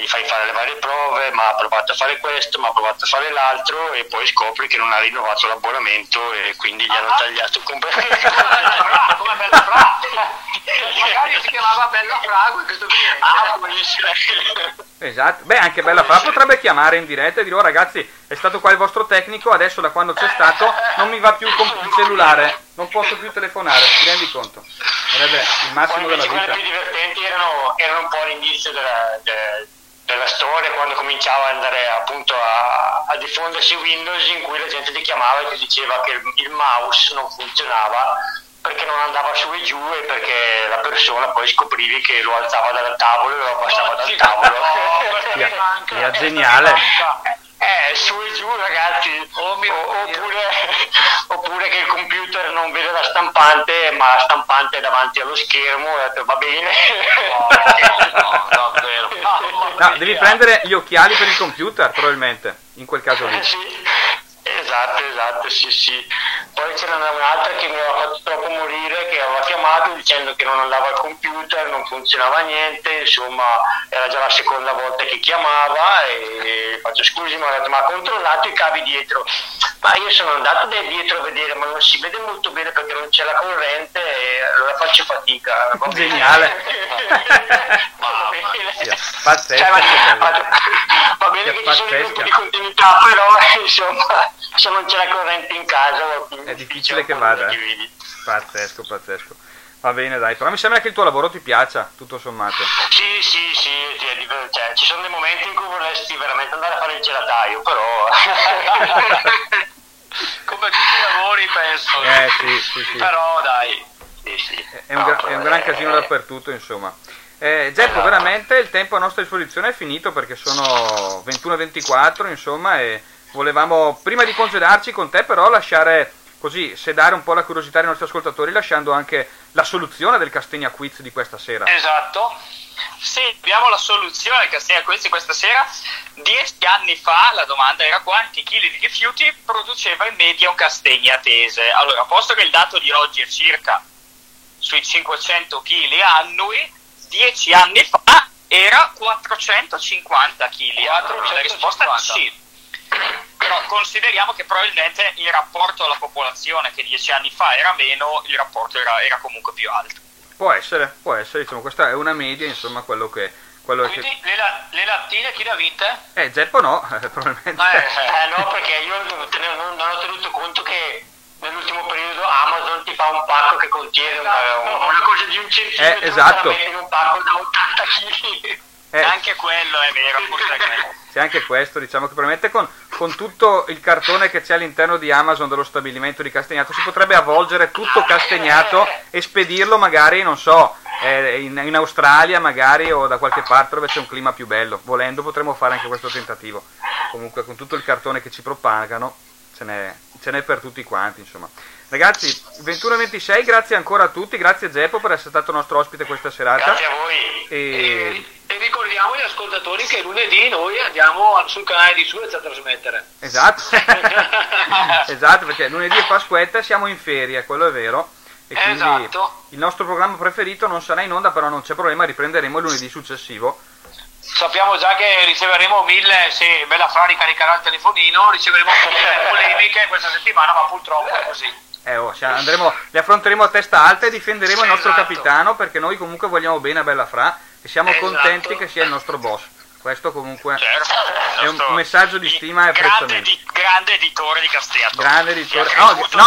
gli fai fare le varie prove, ma ha provato a fare questo, ma ha provato a fare l'altro, e poi scopri che non ha rinnovato l'abbonamento e quindi gli hanno tagliato completamente. Come Bella Fra, magari si chiamava Bella Fra questo cliente. Esatto, beh, anche Bella Fra potrebbe chiamare in diretta e dire: oh ragazzi, è stato qua il vostro tecnico, adesso da quando c'è stato non mi va più il cellulare, non posso più telefonare, ti rendi conto? Sarebbe il massimo della vita. Quelle più divertenti erano un po' l'inizio della storia, quando cominciava ad andare appunto a diffondersi Windows, in cui la gente ti chiamava e ti diceva che il mouse non funzionava perché non andava su e giù, e perché la persona poi scoprivi che lo alzava dal tavolo e lo abbassava dal tavolo. Era geniale. Su e giù, ragazzi. Oppure che il computer non vede la stampante, ma la stampante è davanti allo schermo. Ho detto, va bene. No, davvero. No, devi prendere gli occhiali per il computer, probabilmente, in quel caso lì. Sì. Esatto, sì. Poi c'era un'altra che mi aveva fatto troppo morire, che aveva chiamato dicendo che non andava al computer, non funzionava niente, insomma era già la seconda volta che chiamava e faccio scusi, mi ha detto, ma ha controllato i cavi dietro? Ma io sono andato da dietro a vedere, ma non si vede molto bene perché non c'è la corrente e allora faccio fatica. Geniale. Pazzesca, cioè, va bene che ci sono i gruppi di continuità, però insomma se non c'è la corrente in casa è difficile che vada. Pazzesco. Va bene, dai, però mi sembra che il tuo lavoro ti piaccia, tutto sommato. Sì, cioè, ci sono dei momenti in cui vorresti veramente andare a fare il gelataio, però come tutti i lavori penso. Sì. Però dai, sì. È un gran casino dappertutto, insomma. Geppo, veramente il tempo a nostra disposizione è finito perché sono 21:24, insomma, e volevamo prima di congedarci con te però lasciare così, sedare un po' la curiosità dei nostri ascoltatori, lasciando anche la soluzione del Castegna Quiz di questa sera. Esatto, sì, abbiamo la soluzione del Castegna Quiz di questa sera. 10 anni fa la domanda era quanti chili di rifiuti produceva in media un castegnatese. Allora, posto che il dato di oggi è circa sui 500 kg annui, 10 anni fa era 450 kg. La risposta è sì. Però consideriamo che probabilmente il rapporto alla popolazione, che 10 anni fa era meno, il rapporto era comunque più alto. Può essere, diciamo, questa è una media, insomma, quello. Quindi che... le lattine chi le ha vinte? Geppo no, probabilmente. No, perché io non ho tenuto conto che nell'ultimo periodo Amazon ti fa un pacco che contiene una cosa di un centimetro, esatto. Un pacco da 80 kg. Anche quello è vero, forse c'è anche questo, diciamo che probabilmente con tutto il cartone che c'è all'interno di Amazon dello stabilimento di Castegnato si potrebbe avvolgere tutto Castegnato e spedirlo magari, non so, in Australia magari, o da qualche parte dove c'è un clima più bello. Volendo potremmo fare anche questo tentativo. Comunque con tutto il cartone che ci propagano ce n'è per tutti quanti, insomma. Ragazzi, 21:26, grazie ancora a tutti, grazie Geppo per essere stato nostro ospite questa serata. Grazie a voi. E ricordiamo agli ascoltatori che lunedì noi andiamo sul canale di Suez a trasmettere. Esatto, perché lunedì è Pasquetta, siamo in ferie, quello è vero. E quindi esatto. Il nostro programma preferito non sarà in onda, però non c'è problema, riprenderemo il lunedì successivo. Sappiamo già che riceveremo 1000, se Bella Fra ricaricherà il telefonino, riceveremo 1000 polemiche questa settimana, ma purtroppo è così. Le affronteremo a testa alta e difenderemo il nostro capitano, perché noi comunque vogliamo bene a Bella Fra e siamo contenti che sia il nostro boss. Questo comunque è un messaggio di stima e apprezzamento. Grande editore di Castegnato. Grande editore.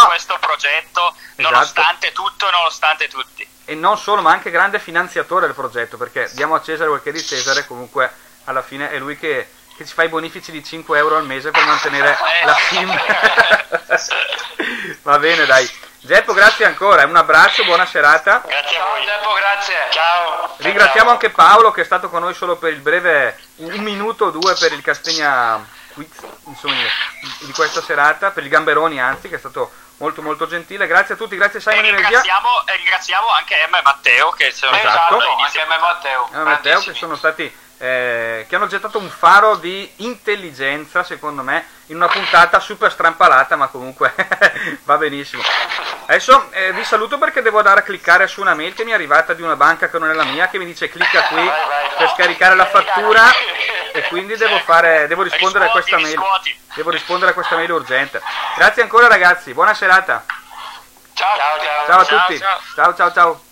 Questo progetto, nonostante tutti. E non solo, ma anche grande finanziatore del progetto, perché diamo a Cesare quel che è di Cesare, comunque alla fine è lui che ci fa i bonifici di 5 euro al mese per mantenere la team. Va bene, dai. Geppo, grazie ancora, un abbraccio, buona serata. Grazie a voi. Geppo, grazie. Ciao. Ringraziamo anche Paolo che è stato con noi solo per il breve un minuto o due per il Castegna Quiz, insomma, di questa serata, per il Gamberoni anzi, che è stato molto molto gentile. Grazie a tutti, grazie Simon e ringraziamo anche Emma e Matteo che ci hanno che sono stati che hanno gettato un faro di intelligenza, secondo me, in una puntata super strampalata, ma comunque va benissimo. Adesso vi saluto perché devo andare a cliccare su una mail che mi è arrivata di una banca che non è la mia, che mi dice clicca qui per scaricare la fattura, e quindi devo rispondere a questa mail urgente. Grazie ancora ragazzi, buona serata. Ciao a tutti. Ciao.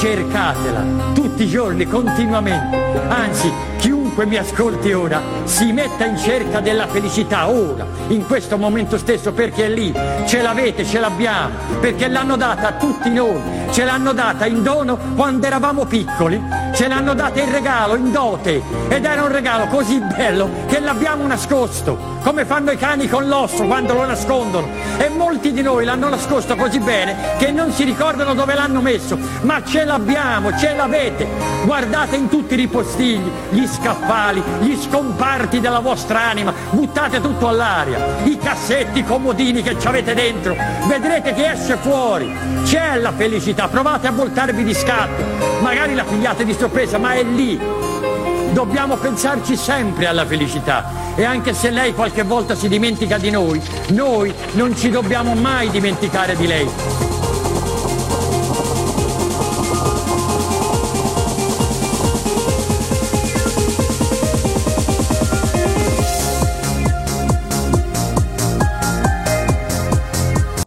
Cercatela tutti i giorni, continuamente. Anzi, chiunque mi ascolti ora si metta in cerca della felicità ora, in questo momento stesso, perché è lì, ce l'avete, ce l'abbiamo, perché l'hanno data a tutti noi, ce l'hanno data in dono quando eravamo piccoli. ce l'hanno data in regalo, in dote, ed era un regalo così bello che l'abbiamo nascosto, come fanno i cani con l'osso quando lo nascondono, e molti di noi l'hanno nascosto così bene che non si ricordano dove l'hanno messo, ma ce l'abbiamo, ce l'avete, guardate in tutti i ripostigli, gli scaffali, gli scomparti della vostra anima, buttate tutto all'aria, i cassetti, i comodini che ci avete dentro, vedrete che esce fuori, c'è la felicità, provate a voltarvi di scatto, magari la pigliate di sorpresa, ma è lì. Dobbiamo pensarci sempre alla felicità, e anche se lei qualche volta si dimentica di noi, noi non ci dobbiamo mai dimenticare di lei.